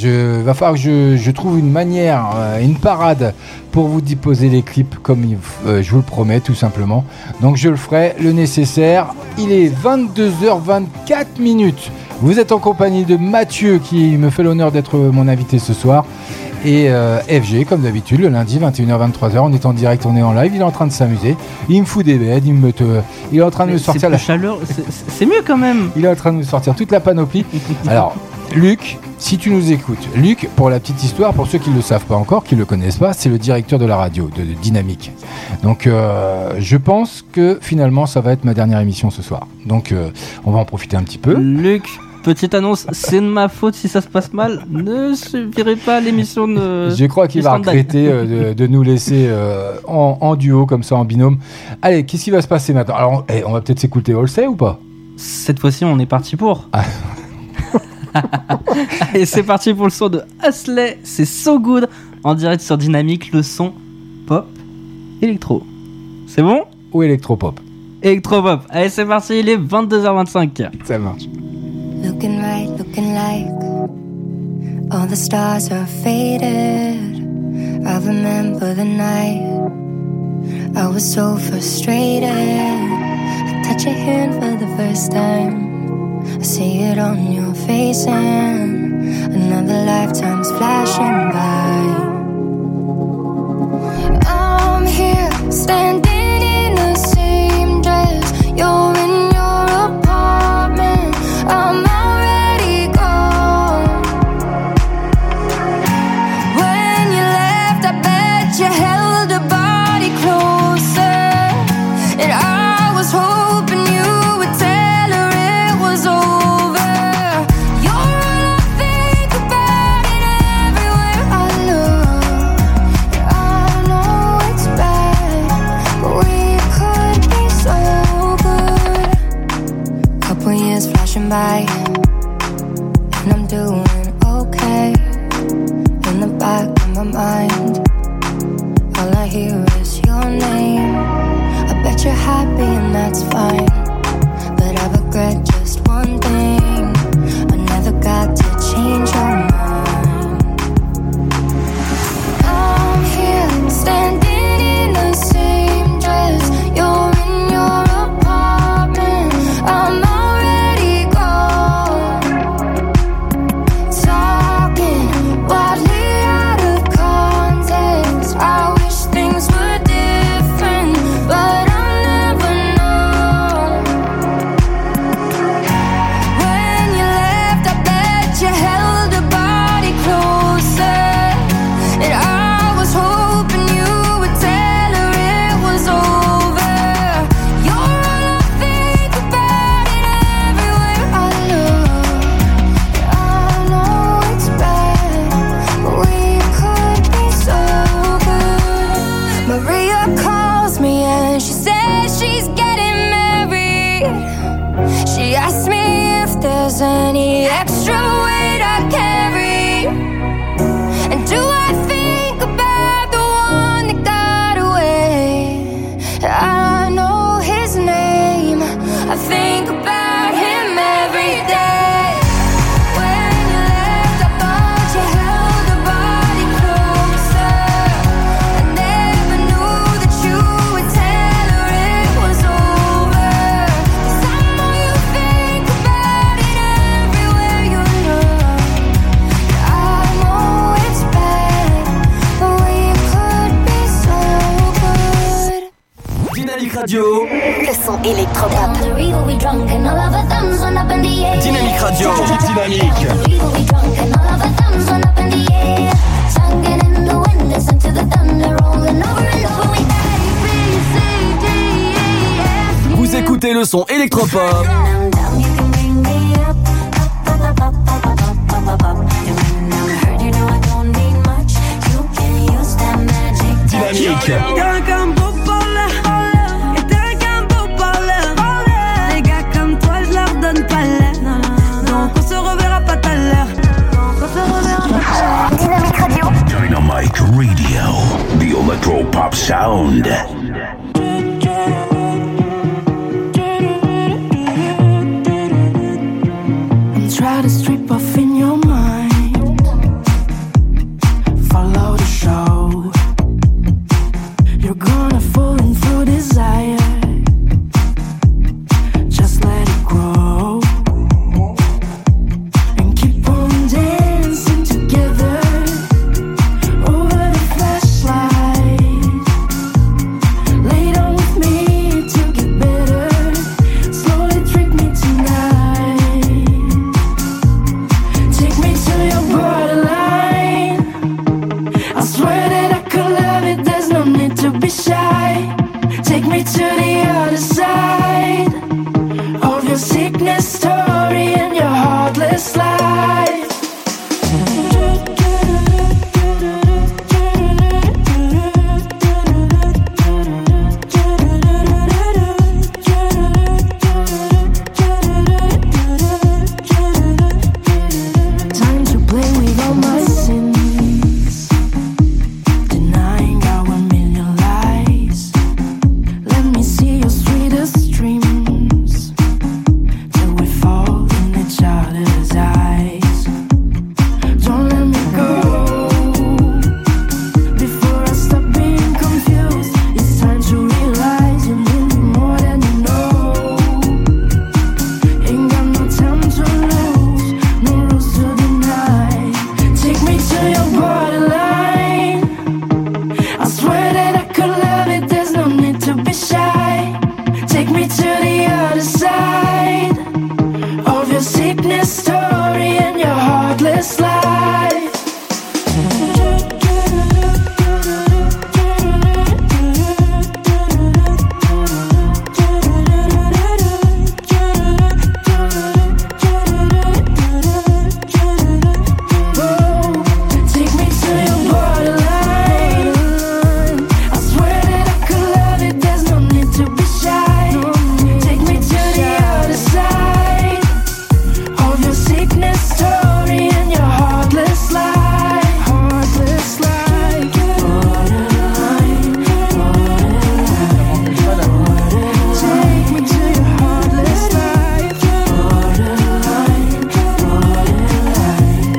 va falloir que je trouve une manière... une parade pour vous déposer les clips comme je vous le promets tout simplement. Donc je le ferai le nécessaire. Il est 22h24. Vous êtes en compagnie de Mathieu qui me fait l'honneur d'être mon invité ce soir. Et FG comme d'habitude le lundi 21h-23h. On est en direct, on est en live, il est en train de s'amuser. Il me fout des bêtes, il est en train de me sortir la chaleur. C'est mieux quand même. Il est en train de me sortir toute la panoplie. Alors Luc, si tu nous écoutes, Luc, pour la petite histoire, pour ceux qui ne le savent pas encore, qui ne le connaissent pas, c'est le directeur de la radio, de Dynamique. Donc, je pense que finalement, ça va être ma dernière émission ce soir. Donc, on va en profiter un petit peu. Luc, petite annonce, c'est de ma faute si ça se passe mal. Ne subirez pas l'émission de... Je crois qu'il va regretter de nous laisser en duo, comme ça, en binôme. Allez, qu'est-ce qui va se passer maintenant ? Alors, on va peut-être s'écouter All Say ou pas ? Cette fois-ci, on est parti pour... Et c'est parti pour le son de Asley, c'est So Good en direct sur Dynamique, le son pop électro. C'est bon ? Ou électropop ? Électropop. Allez, c'est parti, il est 22h25. Ça marche. Looking right, looking like all the stars are faded. I remember the night I was so frustrated. I touched your hand for the first time. I see it on your face and another lifetime's flashing by. I'm here standing in the same dress you're in your apartment. I'm already gone. When you left, I bet you held a body closer, and I was hoping you would tell. Over. You're all I think about and everywhere I look. Yeah, I know it's bad, but we could be so good. Couple years flashing by, and I'm doing okay. In the back of my mind, all I Ask me if there's any extra weight I carry, and do I think about the one that got away? I know his name, I think about him every day. When you left, I thought you held a body closer. I never knew that you would tell her it was over. 'Cause I know you think about it everywhere you look. I know it's bad, but we could be so good. Dynamique Radio. Le son électropop. Dynamique Radio. Dynamique. Vous écoutez le son électropop Dynamique. Les gars comme toi, je leur donne pas l'air. Donc on se reverra pas tout à l'heure. Dynamique Radio. Dynamique Radio, the electro pop sound. And try to strip off in your mind. Follow the show. You're gonna fall into desire. Just let it grow. And keep on dancing together over the flashlight. Lay down with me to get better. Slowly trick me tonight. Take me to your borderline. I swear that I could love it. There's no need to be shy. Take me to the other side of your sickness story and your heartless life. Time to play with all my sins, denying our million lies. Let me see your sweetest dreams till we fall in each other's eyes. Don't let me go before I stop being confused. It's time to realize you need me more than you know. Ain't got no time to lose, no rules to deny. Take me to your borderline. I swear that I could love it. There's no need to be shy. Take me to the other side of your sickness story and your heartless life. Take me to your borderline. I swear that I could love it. There's no need to be shy. Take me to the other side of your sickness story and your heartless life. Heartless life. Borderline. Borderline. Borderline. Take me to your heartless life. Borderline. Borderline. Borderline. Take me to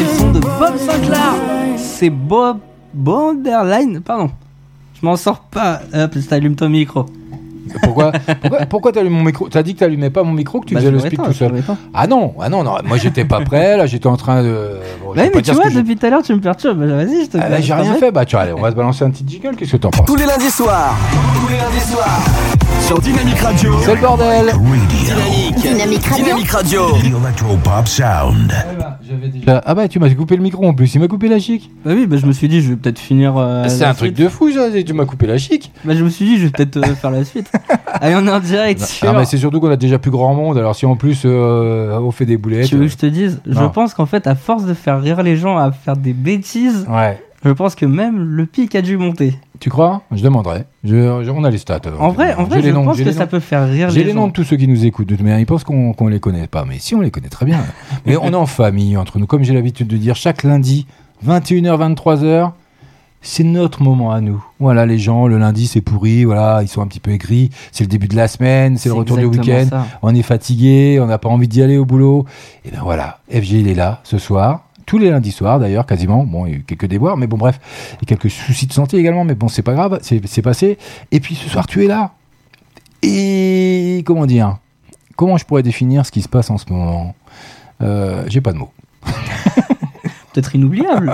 Le son de Bob Sinclair. C'est Bob Borderline. Pardon. Je m'en sors pas. Hop, t'allumes ton micro. Pourquoi t'allumes mon micro? T'as dit que t'allumais pas mon micro, que tu Bah, faisais je le m'aurais speed pas, tout je seul. m'aurais pas. Ah non, moi j'étais pas prêt, là j'étais en train de... Bon, je vais Ouais, pas mais tu dire ce vois, que j'ai- depuis tout à l'heure, tu me perturbes. Vas-y, je te Ah, là j'ai rien fait, bah tu vois, allez, on va se balancer un petit jingle, qu'est-ce que t'en penses? Tous les lundis soirs. Sur Dynamique Radio. C'est le bordel. Dynamique Radio. Dynamique Radio. The electro pop sound. Ah bah tu m'as coupé le micro en plus, il m'a coupé la chic. Bah oui, bah je me suis dit, je vais peut-être finir. C'est un truc de fou ça, tu m'as coupé la chic. Bah je me suis dit, je vais peut-être faire la suite. Allez, on est en direct sur. Ah mais c'est surtout qu'on a déjà plus grand monde, alors si en plus on fait des boulettes... Tu veux que je te dise? Je Non. pense qu'en fait, à force de faire rire les gens, à faire des bêtises, Ouais. je pense que même le pic a dû monter. Tu crois ? Je demanderai. On a les stats. En vrai je pense que ça peut faire rire les gens. J'ai les noms de tous ceux qui nous écoutent. Mais ils pensent qu'on ne les connaît pas. Mais si, on les connaît très bien. Mais on est en famille entre nous. Comme j'ai l'habitude de dire, chaque lundi, 21h, 23h, c'est notre moment à nous. Voilà, les gens, le lundi, c'est pourri. Voilà, ils sont un petit peu aigris. C'est le début de la semaine. C'est le retour du week-end. Ça. On est fatigué. On n'a pas envie d'y aller au boulot. Et bien voilà, FG, il est là ce soir. Tous les lundis soirs d'ailleurs, quasiment. Bon, il y a eu quelques déboires, mais bon, bref, il y a quelques soucis de santé également, mais bon, c'est pas grave, c'est passé. Et puis ce soir, tu es là. Et comment dire ? Comment je pourrais définir ce qui se passe en ce moment ? J'ai pas de mots. Peut-être inoubliable.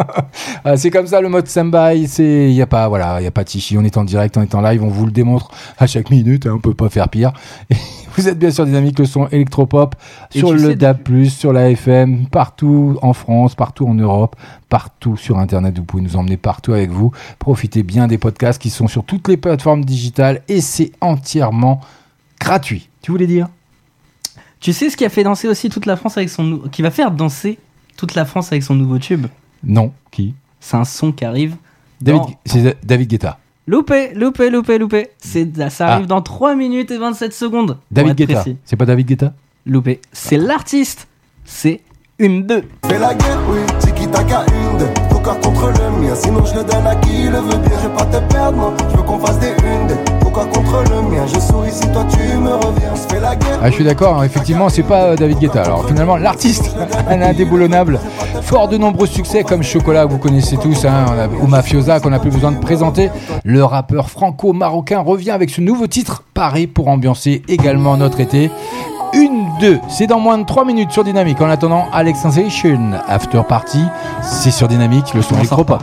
C'est comme ça le mode stand-by. Il n'y a pas, voilà, y a pas de chichi. On est en direct, on est en live, on vous le démontre à chaque minute, hein, on ne peut pas faire pire. Et vous êtes bien sûr Dynamique, le son électropop, sur le DAB+, sur la FM, partout en France, partout en Europe, partout sur Internet. Vous pouvez nous emmener partout avec vous. Profitez bien des podcasts qui sont sur toutes les plateformes digitales et c'est entièrement gratuit. Tu voulais dire ? Tu sais ce qui a fait danser aussi toute la France avec son... qui va faire danser toute la France avec son nouveau tube ? Non, qui ? C'est un son qui arrive dans... C'est David Guetta. Loupé. Ça arrive dans 3 minutes et 27 secondes. David Guetta, précis. C'est pas David Guetta ? Loupé. C'est l'artiste. C'est une, deux. Fais la guerre, oui, tiki-taka, une, deux. Ton cœur contre le mien, sinon je le donne à qui le veut bien. Je vais pas te perdre, moi, je veux qu'on fasse des une, deux. Contre le mien, je souris si toi tu me reviens, on se fait la guerre. Ah, je suis d'accord, hein, effectivement, c'est pas David Guetta. Alors finalement, l'artiste, elle est indéboulonnable. Fort de nombreux succès comme Chocolat, que vous connaissez tous, hein, ou Mafiosa, qu'on n'a plus besoin de présenter. Le rappeur franco-marocain revient avec ce nouveau titre, Paris, pour ambiancer également notre été. Une, deux, c'est dans moins de 3 minutes sur Dynamique. En attendant, Alex Sensation, After Party, c'est sur Dynamique, le son électropop.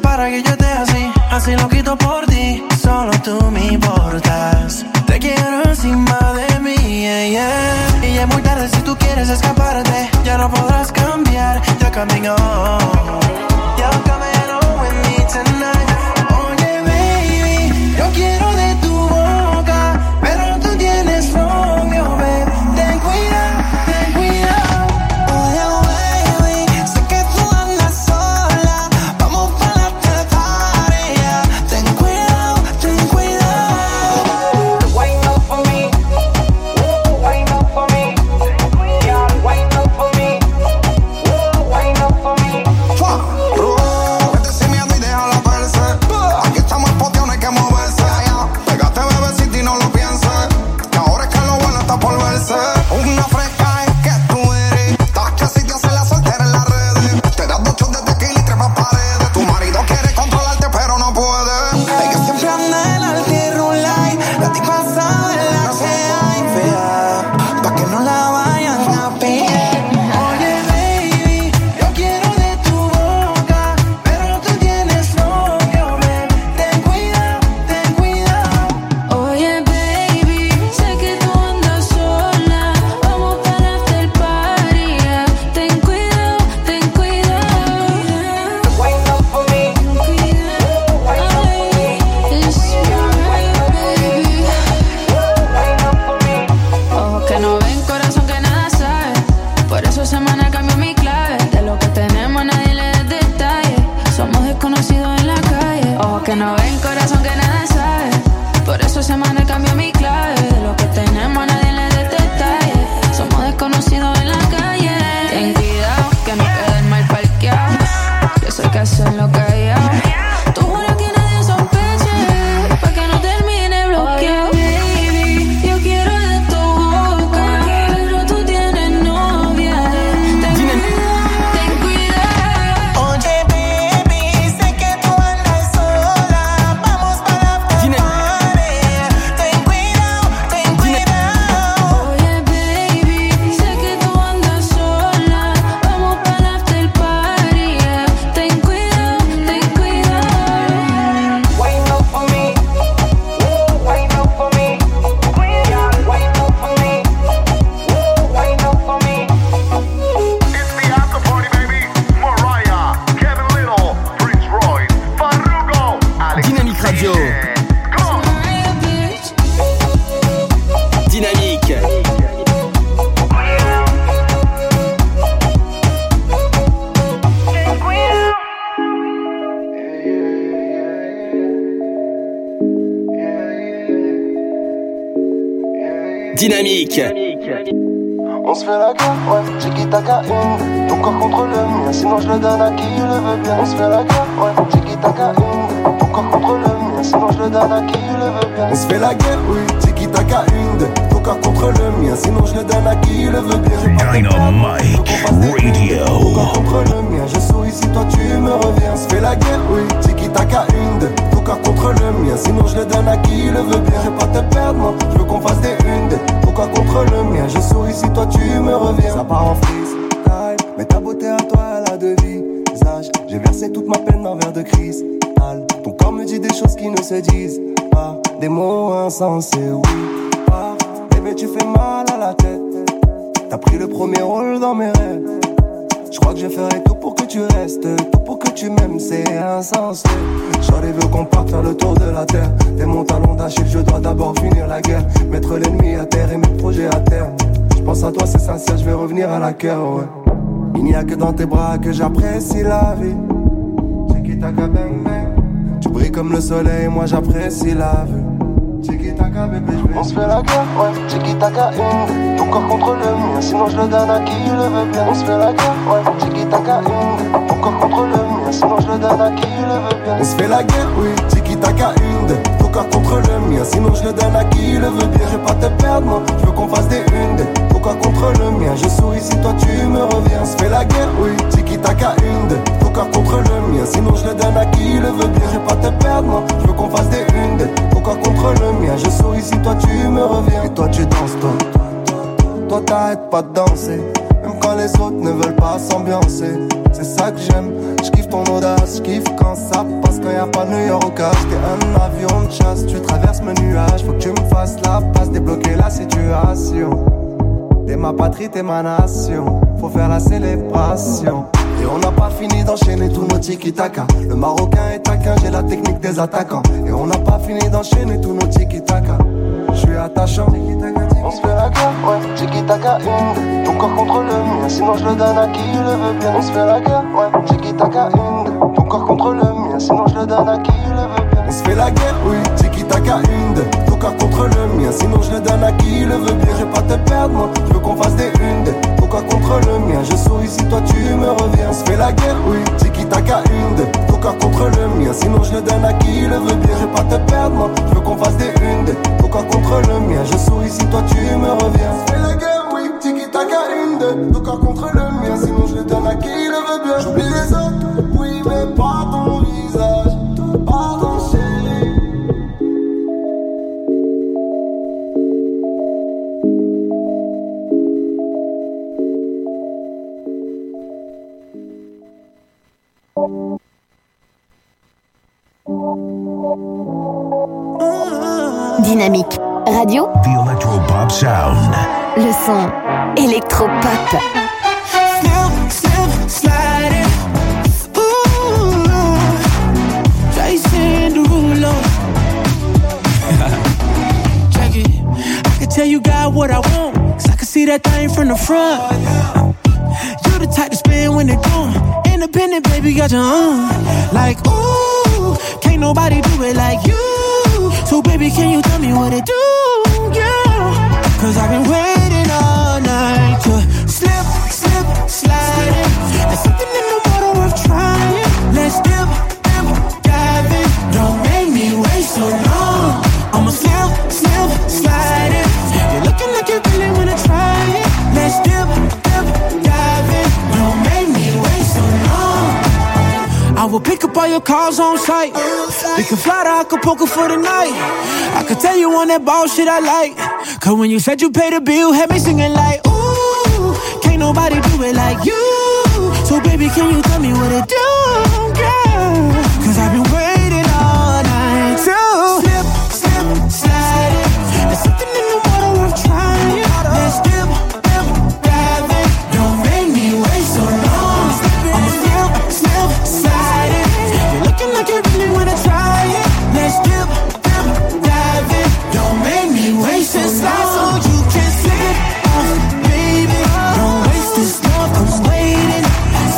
Para que yo esté así, así loquito por ti, solo tú me importas. Te quiero encima de mí, yeah, yeah. Y ya es muy tarde si tú quieres escaparte, ya no podrás cambiar, ya caminó. Ya caminó with me tonight. Oye baby, yo quiero de tu boca, pero tú tienes novio, baby. Ten cuidado, ten cuidado. Dynamique. On se fait la guerre, ouais, j'ai quitté ta KM. Ton corps contre le mien, sinon je le donne à qui le veut bien. On se fait la guerre, ouais, j'ai quitté ta KM. Ton corps contre le mien, sinon je le donne à qui le veut bien. On se fait la guerre, oui, j'ai quitté ta KM. Ton corps contre le mien, sinon je le donne à qui le veut bien. Dynamique Radio. Ton corps contre le mien, je souris si toi tu me reviens. On se fait la guerre, oui, j'ai quitté ta KM. Contre le mien, sinon je le donne à qui le veut bien. Je veux pas te perdre, moi, je veux qu'on fasse des une. Pourquoi contre le mien, je souris si toi tu me reviens. Ça part en freestyle, mais ta beauté à toi elle a deux visages. J'ai versé toute ma peine dans un verre de cristal. Ton corps me dit des choses qui ne se disent pas, des mots insensés, oui. Pas, bébé tu fais mal à la tête. T'as pris le premier rôle dans mes rêves. Je crois que je ferai tout pour que tu restes, tout pour que tu m'aimes, c'est insensé. J'aurais vu qu'on parte faire le tour de la terre. T'es mon talon d'Achille, je dois d'abord finir la guerre. Mettre l'ennemi à terre et mes projets à terme. Je pense à toi, c'est sincère, je vais revenir à la cœur, ouais. Il n'y a que dans tes bras que j'apprécie la vie. Tiki-taka bang bang. Tu brilles comme le soleil, moi j'apprécie la vue. On se fait la guerre, ouais, tiki-taka une. Ton corps contre le mien, sinon je le donne à qui le veut bien. On se fait la guerre, ouais, tiki-taka une. Ton corps contre le mien, sinon je le donne à qui le veut bien. On se fait la guerre, oui, tiki-taka une. Ton corps contre le mien, sinon je le donne à qui le veut bien. Je veux pas te perdre, moi, je veux qu'on fasse des une. Pourquoi contre le mien, je souris si toi tu me reviens. On se fait la guerre, oui, tiki-taka une. Ton corps contre le mien, sinon je le donne à qui le veut bien. Je veux pas te perdre, moi, je veux qu'on fasse des une. Pourquoi contre le mien, je souris si toi tu me reviens. Et toi tu danses, toi t'arrêtes pas de danser. Même quand les autres ne veulent pas s'ambiancer. C'est ça que j'aime, j'kiffe ton audace. J'kiffe quand ça passe, quand y'a pas New York au cash. T'es un avion de chasse, tu traverses mes nuages. Faut que tu me fasses la passe, débloquer la situation. T'es ma patrie, t'es ma nation, faut faire la célébration. Et on n'a pas fini d'enchaîner tous nos tiki-taka. Le marocain est taquin, j'ai la technique des attaquants. Et on n'a pas fini d'enchaîner tous nos tiki-taka. Je suis attachant. On se fait la guerre, ouais, tiki-taka une. Ton corps contre le mien, sinon je le donne à qui le veut bien. On se fait la guerre, ouais, tiki-taka une. Ton corps contre le mien, sinon je le donne à qui le veut bien. On se fait la guerre, oui, tiki-taka une. Ton corps contre le mien, sinon je le donne à qui le veut bien. Je veux pas te perdre, moi, je veux qu'on fasse des une. Pourquoi contre le mien, je souris si toi tu me reviens. On se fait la guerre, oui, tiki-taka une. Ton corps contre le mien, sinon je le donne à qui le veut bien. Je veux pas te perdre, moi, je veux qu'on fasse des une. Pourquoi contre le mien, je souris si toi tu me reviens. On se fait la guerre, oui, tiki-taka une. Ton corps contre le mien, sinon je le donne à qui le veut bien. J'oublie les autres, oui, mais pas ton visage, pas ton chien. Dynamique Radio. The Electropop Sound. Le son électropop. Slip, slip, slide it. Ooh, tracing the ruler. Check it. I can tell you got what I want, 'cause I can see that thing from the front. You the type to spin when it gone. Independent, baby, got your own. Like, ooh, can't nobody do it like you. So baby, can you tell me what it do, girl? 'Cause I've been waiting all night to slip, slip, slide in. There's something in the water worth trying. Let's dip, dive in. Don't make me wait so long. I'ma slip, slip, slide in. You're looking like you really wanna try it. Let's dip, dive in. Don't make me wait so long. I will pick up all your calls on site. We can fly to Acapulco for the night. I can tell you on that ball shit I like. 'Cause when you said you pay the bill, had me singing like, ooh, can't nobody do it like you. So baby, can you tell me what it do, girl? 'Cause I've been waiting all night to slip, slip, slide it. There's something in the water worth trying. Let's dip, dive in. Don't make me wait so long. I'ma slip, slip, slide. Like you really wanna try it. Let's dip, dive in. Don't make me waste this time. So you can slip it off, baby. Don't waste this love, I'm waiting.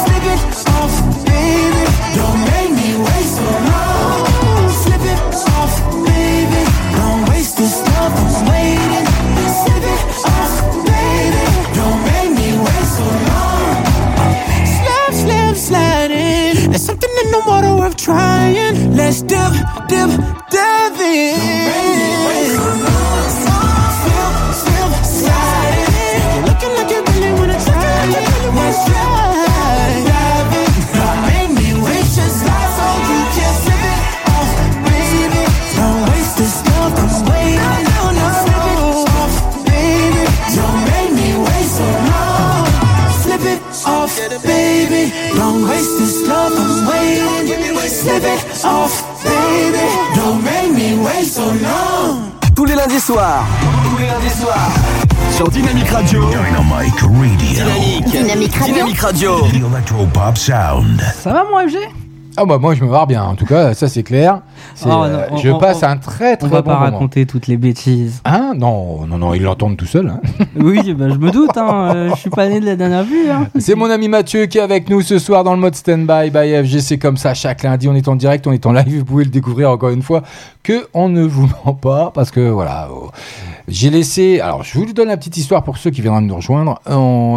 Slip it off, baby. Radio. Ça va mon FG ? Ah bah moi je me marre bien, en tout cas ça c'est clair. C'est, oh, non, je passe un très très bon moment. On va pas raconter toutes les bêtises. Hein ? Non, ils l'entendent tout seul. Hein. Oui, bah, je me doute, hein, je suis pas né de la dernière vue. Hein. C'est mon ami Mathieu qui est avec nous ce soir dans le mode stand-by by FG, c'est comme ça chaque lundi, on est en direct, on est en live, vous pouvez le découvrir encore une fois, que on ne vous ment pas, parce que voilà... Oh. J'ai laissé, alors je vous donne la petite histoire pour ceux qui viendront nous rejoindre,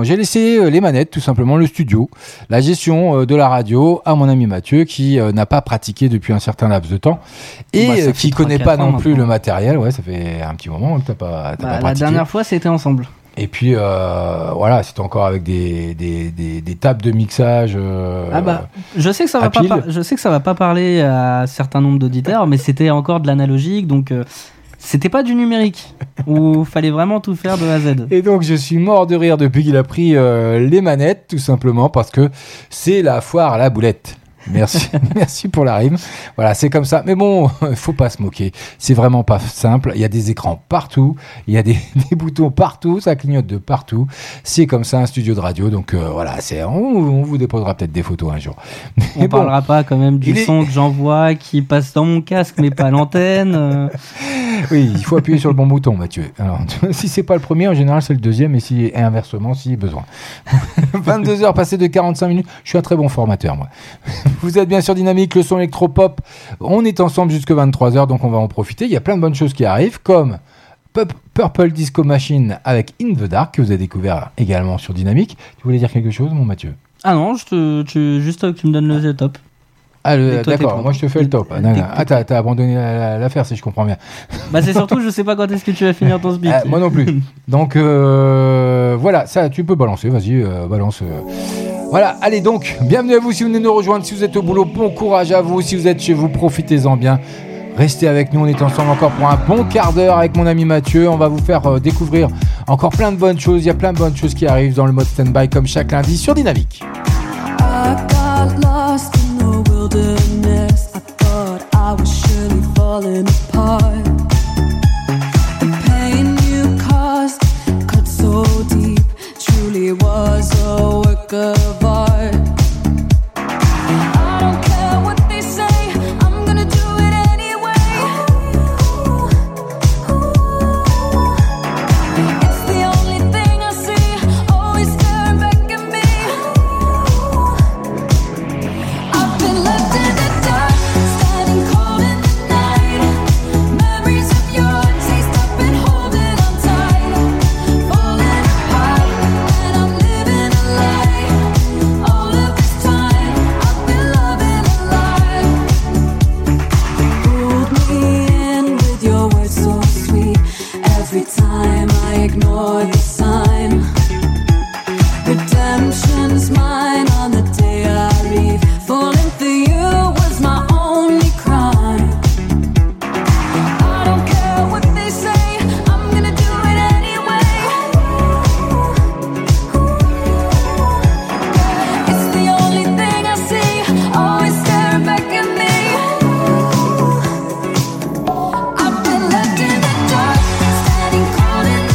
j'ai laissé les manettes, tout simplement le studio, la gestion de la radio à mon ami Mathieu qui n'a pas pratiqué depuis un certain laps de temps et bah, qui connaît pas non plus le matériel, ouais ça fait un petit moment que t'as pas pratiqué. La dernière fois c'était ensemble. Et puis voilà, c'était encore avec des tables de mixage. Je sais que ça va pas, parler à certains nombres d'auditeurs, mais c'était encore de l'analogique donc. C'était pas du numérique, où fallait vraiment tout faire de A à Z. Et donc je suis mort de rire depuis qu'il a pris les manettes, tout simplement, parce que c'est la foire à la boulette. Merci, merci pour la rime. Voilà, c'est comme ça. Mais bon, faut pas se moquer. C'est vraiment pas simple. Il y a des écrans partout, il y a des boutons partout, ça clignote de partout. C'est comme ça un studio de radio. Donc voilà, on vous déposera peut-être des photos un jour. Mais on parlera pas quand même du son que j'envoie qui passe dans mon casque, mais pas à l'antenne. Oui, il faut appuyer sur le bon bouton, Mathieu. Alors, si c'est pas le premier, en général, c'est le deuxième, et inversement, si besoin. 22 heures passées de 45 minutes. Je suis un très bon formateur, moi. Vous êtes bien sûr Dynamique, le son électropop. On est ensemble jusque 23 heures, donc on va en profiter. Il y a plein de bonnes choses qui arrivent, comme Purple Disco Machine avec In the Dark, que vous avez découvert également sur Dynamique. Tu voulais dire quelque chose, mon Mathieu ? Ah non, juste que tu me donnes le top. Ah, d'accord, moi je te fais le top. Ah, t'as abandonné l'affaire si je comprends bien. Bah, c'est surtout, je sais pas quand est-ce que tu vas finir ton SBIC. Moi non plus. Donc, voilà, ça tu peux balancer, vas-y, balance. Voilà, allez donc, bienvenue à vous si vous venez nous rejoindre. Si vous êtes au boulot, bon courage à vous. Si vous êtes chez vous, profitez-en bien. Restez avec nous, on est ensemble encore pour un bon quart d'heure avec mon ami Mathieu. On va vous faire découvrir encore plein de bonnes choses. Il y a plein de bonnes choses qui arrivent dans le mode stand-by comme chaque lundi sur Dynamique. I thought I was surely falling apart. The pain you caused cut so deep, truly was a work of art. I don't care what they say, I'm gonna do it anyway. It's the only thing I see, always staring back at me. I've been left in the ignore the sign. Redemption's mine on the day I leave. Falling for you was my only crime. I don't care what they say, I'm gonna do it anyway. It's the only thing I see, always staring back at me. I've been left in the dark, standing cold in the night.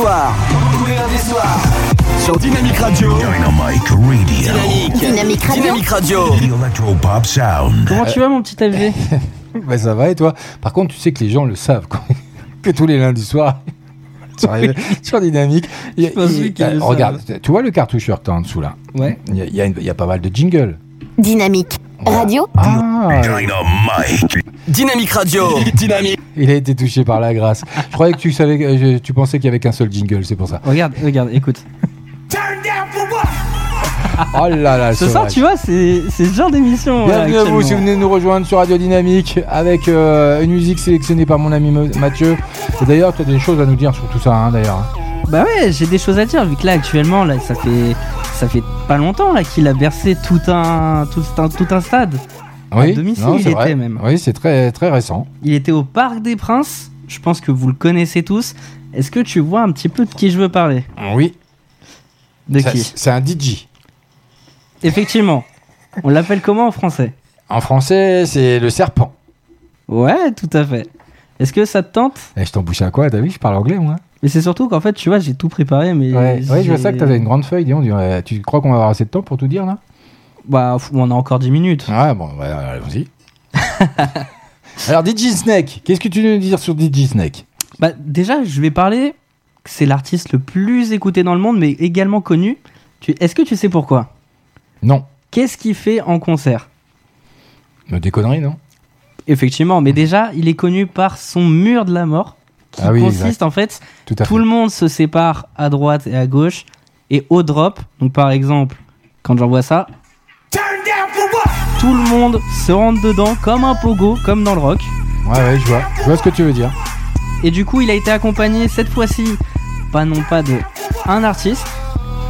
soir. Tous les lundis soirs. Sur Dynamique Radio. Dynamique Radio. Dynamique Radio. Dynamique Radio. Electropop Sound. Comment tu vas, mon petit FG? Ben ça va, et toi? Par contre, tu sais que les gens le savent que tous les lundis soirs. Sur Dynamique. Regarde, tu vois le cartoucheur que t'as en dessous là? Ouais. Il y a pas mal de jingles. Dynamique Radio. Dynamique. Dynamique Radio. Dynamique. Il a été touché par la grâce. Je croyais que tu pensais qu'il y avait qu'un seul jingle, c'est pour ça. Regarde, écoute. Turn down for what? Oh là là, ce soir, tu vois, c'est ce genre d'émission. Bienvenue à vous si vous venez nous rejoindre sur Radio Dynamique avec une musique sélectionnée par mon ami Mathieu. Et d'ailleurs, tu as des choses à nous dire sur tout ça, hein, d'ailleurs. Bah ouais, j'ai des choses à dire vu que là actuellement là ça fait pas longtemps là qu'il a bercé tout un stade. Oui, à domicile, non, il était même. Oui, c'est très très récent. Il était au Parc des Princes. Je pense que vous le connaissez tous. Est-ce que tu vois un petit peu de qui je veux parler? Oui. De ça, qui? C'est un DJ. Effectivement. On l'appelle comment en français? En français, c'est le serpent. Ouais, tout à fait. Est-ce que ça te tente? Je t'embouche à quoi? T'as vu, je parle anglais moi. Mais c'est surtout qu'en fait, tu vois, j'ai tout préparé, mais... Ouais, je vois ça que t'avais une grande feuille, dis-on. Tu crois qu'on va avoir assez de temps pour tout dire, là? Bah, on a encore 10 minutes. Ah, bon, bah, allons-y. Alors, DJ Snake, qu'est-ce que tu veux nous dire sur DJ Snake? Bah, déjà, je vais parler que c'est l'artiste le plus écouté dans le monde, mais également connu. Est-ce que tu sais pourquoi? Non. Qu'est-ce qu'il fait en concert? Des conneries, non? Effectivement, mais déjà, il est connu par son mur de la mort. Qui consiste, en fait, tout le monde se sépare à droite et à gauche et au drop. Donc, par exemple, quand j'envoie ça, tout le monde se rentre dedans comme un pogo, comme dans le rock. Ouais, je vois ce que tu veux dire. Et du coup, il a été accompagné cette fois-ci, non pas de un artiste,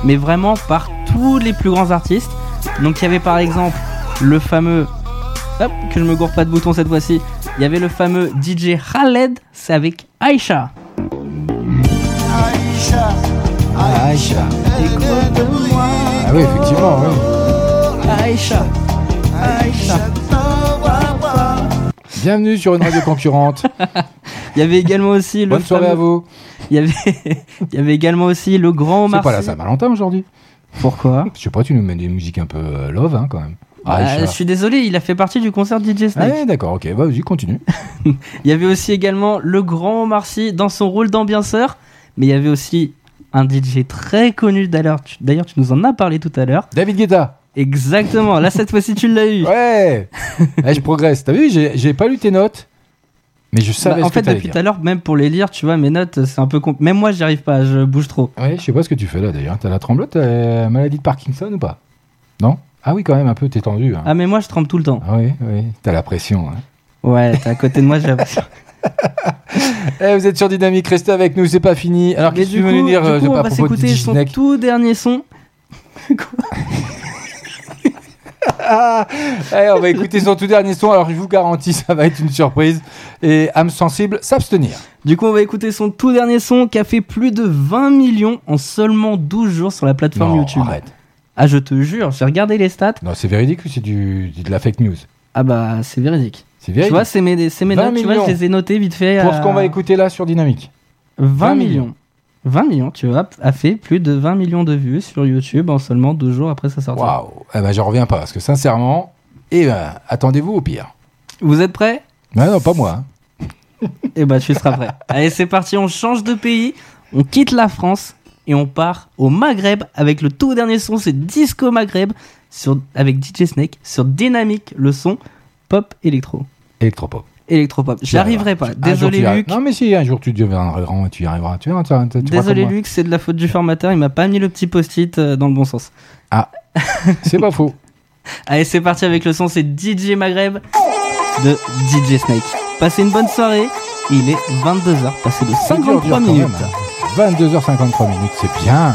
mais vraiment par tous les plus grands artistes. Donc, il y avait par exemple le fameux... Hop, que je me gourre pas de bouton cette fois-ci. Il y avait le fameux DJ Khaled, c'est avec Aïcha. Aïcha. Ah oui, effectivement, oui. Aïcha. Bienvenue sur une radio concurrente. Il y avait également aussi le... Bonne soirée fameux... à vous. Il y avait également aussi le grand Omar Sy. C'est pas la Saint-Valentin aujourd'hui. Pourquoi? Je sais pas, tu nous mets des musiques un peu love, hein, quand même. Je suis désolé, il a fait partie du concert de DJ Snake. Ah, d'accord, ok, bah, vas-y, continue. Il y avait aussi également le grand Omar Sy dans son rôle d'ambianceur, mais il y avait aussi un DJ très connu d'ailleurs, tu nous en as parlé tout à l'heure. David Guetta. Exactement, là cette fois-ci tu l'as eu. Ouais. Je progresse, t'as vu, j'ai pas lu tes notes, mais je savais ce que t'allais dire. En fait, depuis tout à l'heure, même pour les lire, tu vois, mes notes, c'est un peu... Même moi, j'y arrive pas, je bouge trop. Ouais, je sais pas ce que tu fais là d'ailleurs, t'as la tremblote, t'as maladie de Parkinson ou pas? Non? Ah oui, quand même, un peu, t'es tendu. Hein. Ah, mais moi, je tremble tout le temps. Ah oui, t'as la pression. Hein. Ouais, t'es à côté de moi, j'ai la pression. Vous êtes sur Dynamique, restez avec nous, c'est pas fini. Alors, qu'est-ce que tu veux nous dire? Du coup, on va s'écouter son tout dernier son. Quoi? Allez, on va écouter son tout dernier son, alors je vous garantis, ça va être une surprise. Et âme sensible, s'abstenir. Du coup, on va écouter son tout dernier son qui a fait plus de 20 millions en seulement 12 jours sur la plateforme YouTube. Arrête. Ah, je te jure, j'ai regardé les stats. Non, c'est véridique ou c'est de la fake news? Ah bah, c'est véridique. Tu vois, c'est mes notes, tu vois, je les ai notées vite fait. Pour ce qu'on va écouter là sur Dynamique. 20 millions, tu vois, a fait plus de 20 millions de vues sur YouTube en seulement 2 jours après sa sortie. Waouh, eh ben, j'en reviens pas, parce que sincèrement, attendez-vous au pire. Vous êtes prêts? Non, pas moi. Eh ben, tu seras prêt. Allez, c'est parti, on change de pays, on quitte la France. Et on part au Maghreb avec le tout dernier son, c'est Disco Maghreb avec DJ Snake sur Dynamique, le son pop électro. Électropop. J'arriverai pas. Désolé Luc. Non mais si, un jour tu deviendras grand, tu y arriveras. Désolé Luc, c'est de la faute du formateur, il m'a pas mis le petit post-it dans le bon sens. Ah, c'est pas faux. Allez, c'est parti avec le son, c'est DJ Maghreb de DJ Snake. Passez une bonne soirée, il est 22h, passez de 53 minutes. 22h53 minutes, c'est bien.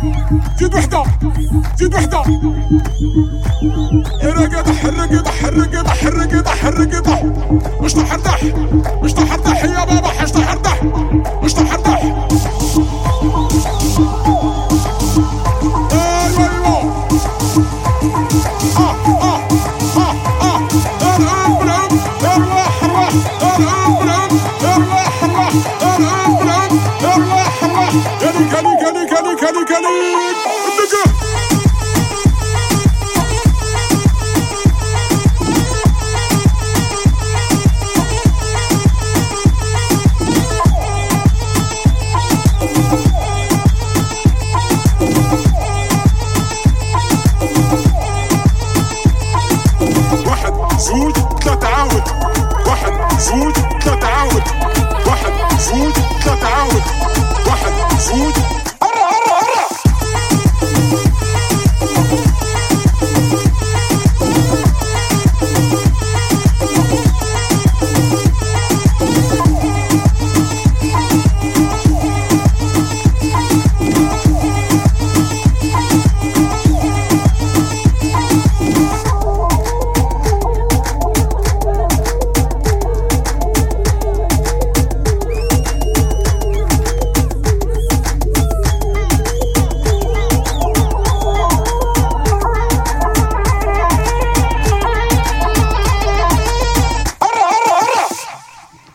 جيب وحدة رقد حرقد حرقد حرقد حرقد مش تحرتاح يا بابا مش تحرتاح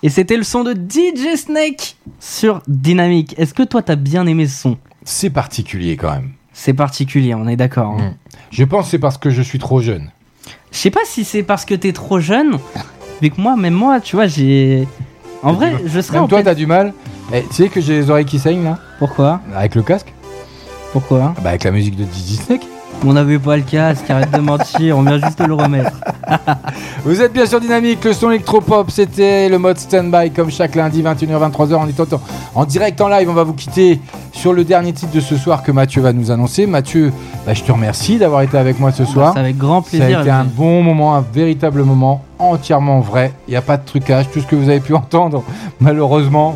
Et c'était le son de DJ Snake sur Dynamique. Est-ce que toi, t'as bien aimé ce son ? C'est particulier quand même. C'est particulier, on est d'accord. Hein. Je pense que c'est parce que je suis trop jeune. Je sais pas si c'est parce que t'es trop jeune, mais que moi, même moi, tu vois, j'ai... En vrai, je serais... Même toi, t'as du mal. Eh, tu sais que j'ai les oreilles qui saignent, là ? Pourquoi ? Avec le casque. Pourquoi ? Bah avec la musique de DJ Snake. On n'avait pas le casque, arrête de mentir, on vient juste de le remettre. Vous êtes bien sûr Dynamique, le son électropop, c'était le mode stand-by comme chaque lundi 21h-23h, on est en direct en live. On va vous quitter sur le dernier titre de ce soir que Mathieu va nous annoncer. Mathieu, je te remercie d'avoir été avec moi ce soir. C'est avec grand plaisir. Ça a été un bon moment, un véritable moment, entièrement vrai. Il n'y a pas de trucage, tout ce que vous avez pu entendre, malheureusement,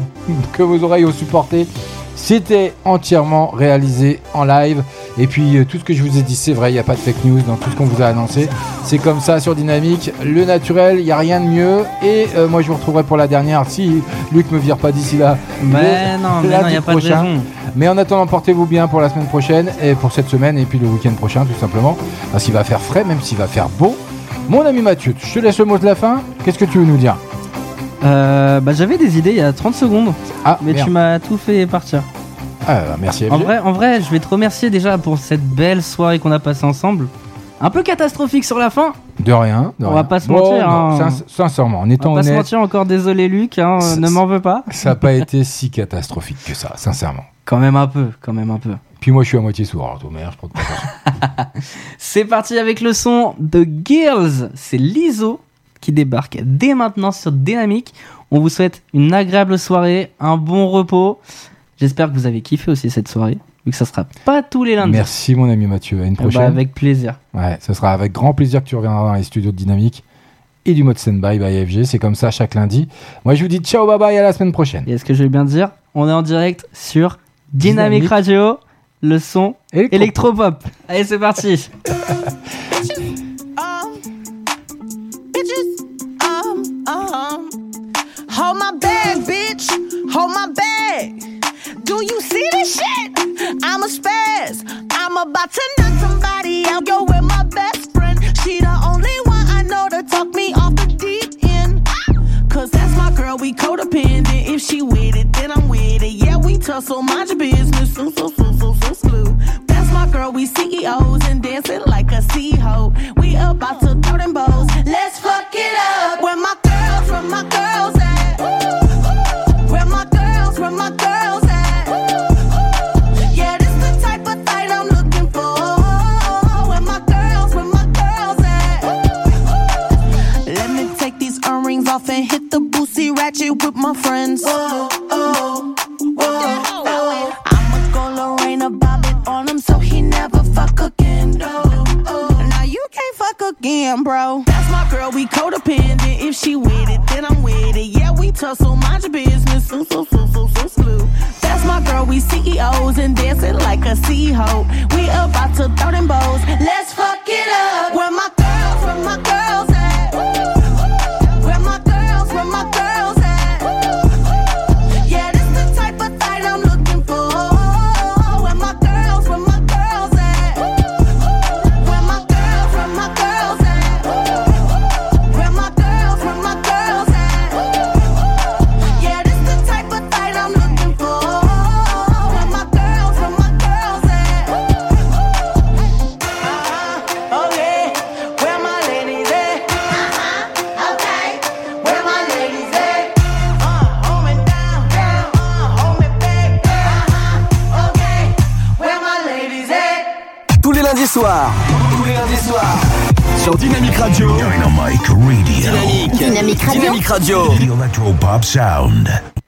que vos oreilles ont supporté. C'était entièrement réalisé en live. Et puis tout ce que je vous ai dit, c'est vrai, il n'y a pas de fake news dans tout ce qu'on vous a annoncé. C'est comme ça sur Dynamique, le naturel, il n'y a rien de mieux. Et moi je vous retrouverai pour la dernière, si Luc ne me vire pas d'ici là. Mais non, il n'y a pas de raison. Mais en attendant, portez-vous bien pour la semaine prochaine, et pour cette semaine, et puis le week-end prochain tout simplement. Parce qu'il va faire frais, même s'il va faire beau. Mon ami Mathieu, je te laisse le mot de la fin. Qu'est-ce que tu veux nous dire ? J'avais des idées il y a 30 secondes, mais merde. Tu m'as tout fait partir. Merci FG. En vrai, je vais te remercier déjà pour cette belle soirée qu'on a passée ensemble. Un peu catastrophique sur la fin. De rien. On va pas se mentir. Sincèrement, en étant honnête. On va pas se mentir, encore désolé Luc, ne m'en veux pas. Ça n'a pas été si catastrophique que ça, sincèrement. Quand même un peu. Puis moi je suis à moitié sourd, alors je prends de pas. C'est parti avec le son de Girls, c'est l'ISO qui débarque dès maintenant sur Dynamique. On vous souhaite une agréable soirée, un bon repos. J'espère que vous avez kiffé aussi cette soirée, vu que ça sera pas tous les lundis. Merci mon ami Mathieu, à une prochaine. Avec plaisir. Ouais, ça sera avec grand plaisir que tu reviendras dans les studios de Dynamique et du mode standby by FG. C'est comme ça chaque lundi. Moi je vous dis ciao, bye bye, à la semaine prochaine. Et est-ce que je vais bien dire ? On est en direct sur Dynamique Radio, le son électropop. Allez, c'est parti. Hold my bag, bitch. Hold my bag. Do you see this shit? I'm a spaz. I'm about to knock somebody out. Yo, with my best friend. She the only one I know to talk me off the deep end. Cause that's my girl, we codependent. If she with it, then I'm with it. Yeah, we tussle, mind your business. So. That's my girl, we CEOs and dancing like a CEO. We about to throw them bows. Let's fuck it up. Where my girls, from my girls at? Ooh. Where my girls at? Ooh. Yeah, this the type of fight I'm looking for. Where my girls at? Ooh. Let me take these earrings off and hit the boosie ratchet with my friends. Oh. I'ma go Lorena bobbit on him so he never fuck again. Now you can't fuck again, bro. That's my girl, we codependent. If she with it, then I'm with it. Yeah, we tussle, mind your business. That's my girl. we CEOs and dancing like a CEO. We about to throw them bows. Let's fuck it up. Where my girls, where my girls at? Where my girls, where my girls at? Yeah, this the type of fight I'm looking for. Where my girls at? Where my girls at? Where my girls at? Yeah, this the type of fight I'm looking for. Where my girls at? Oh yeah, where my ladies at? Okay, where my ladies at? Hold me down, girl. Hold me back, girl. Okay, where my ladies at? Tous les lundis soirs, sur Dynamique Radio. Dynamique Radio. Dynamique Radio. The Electropop Sound.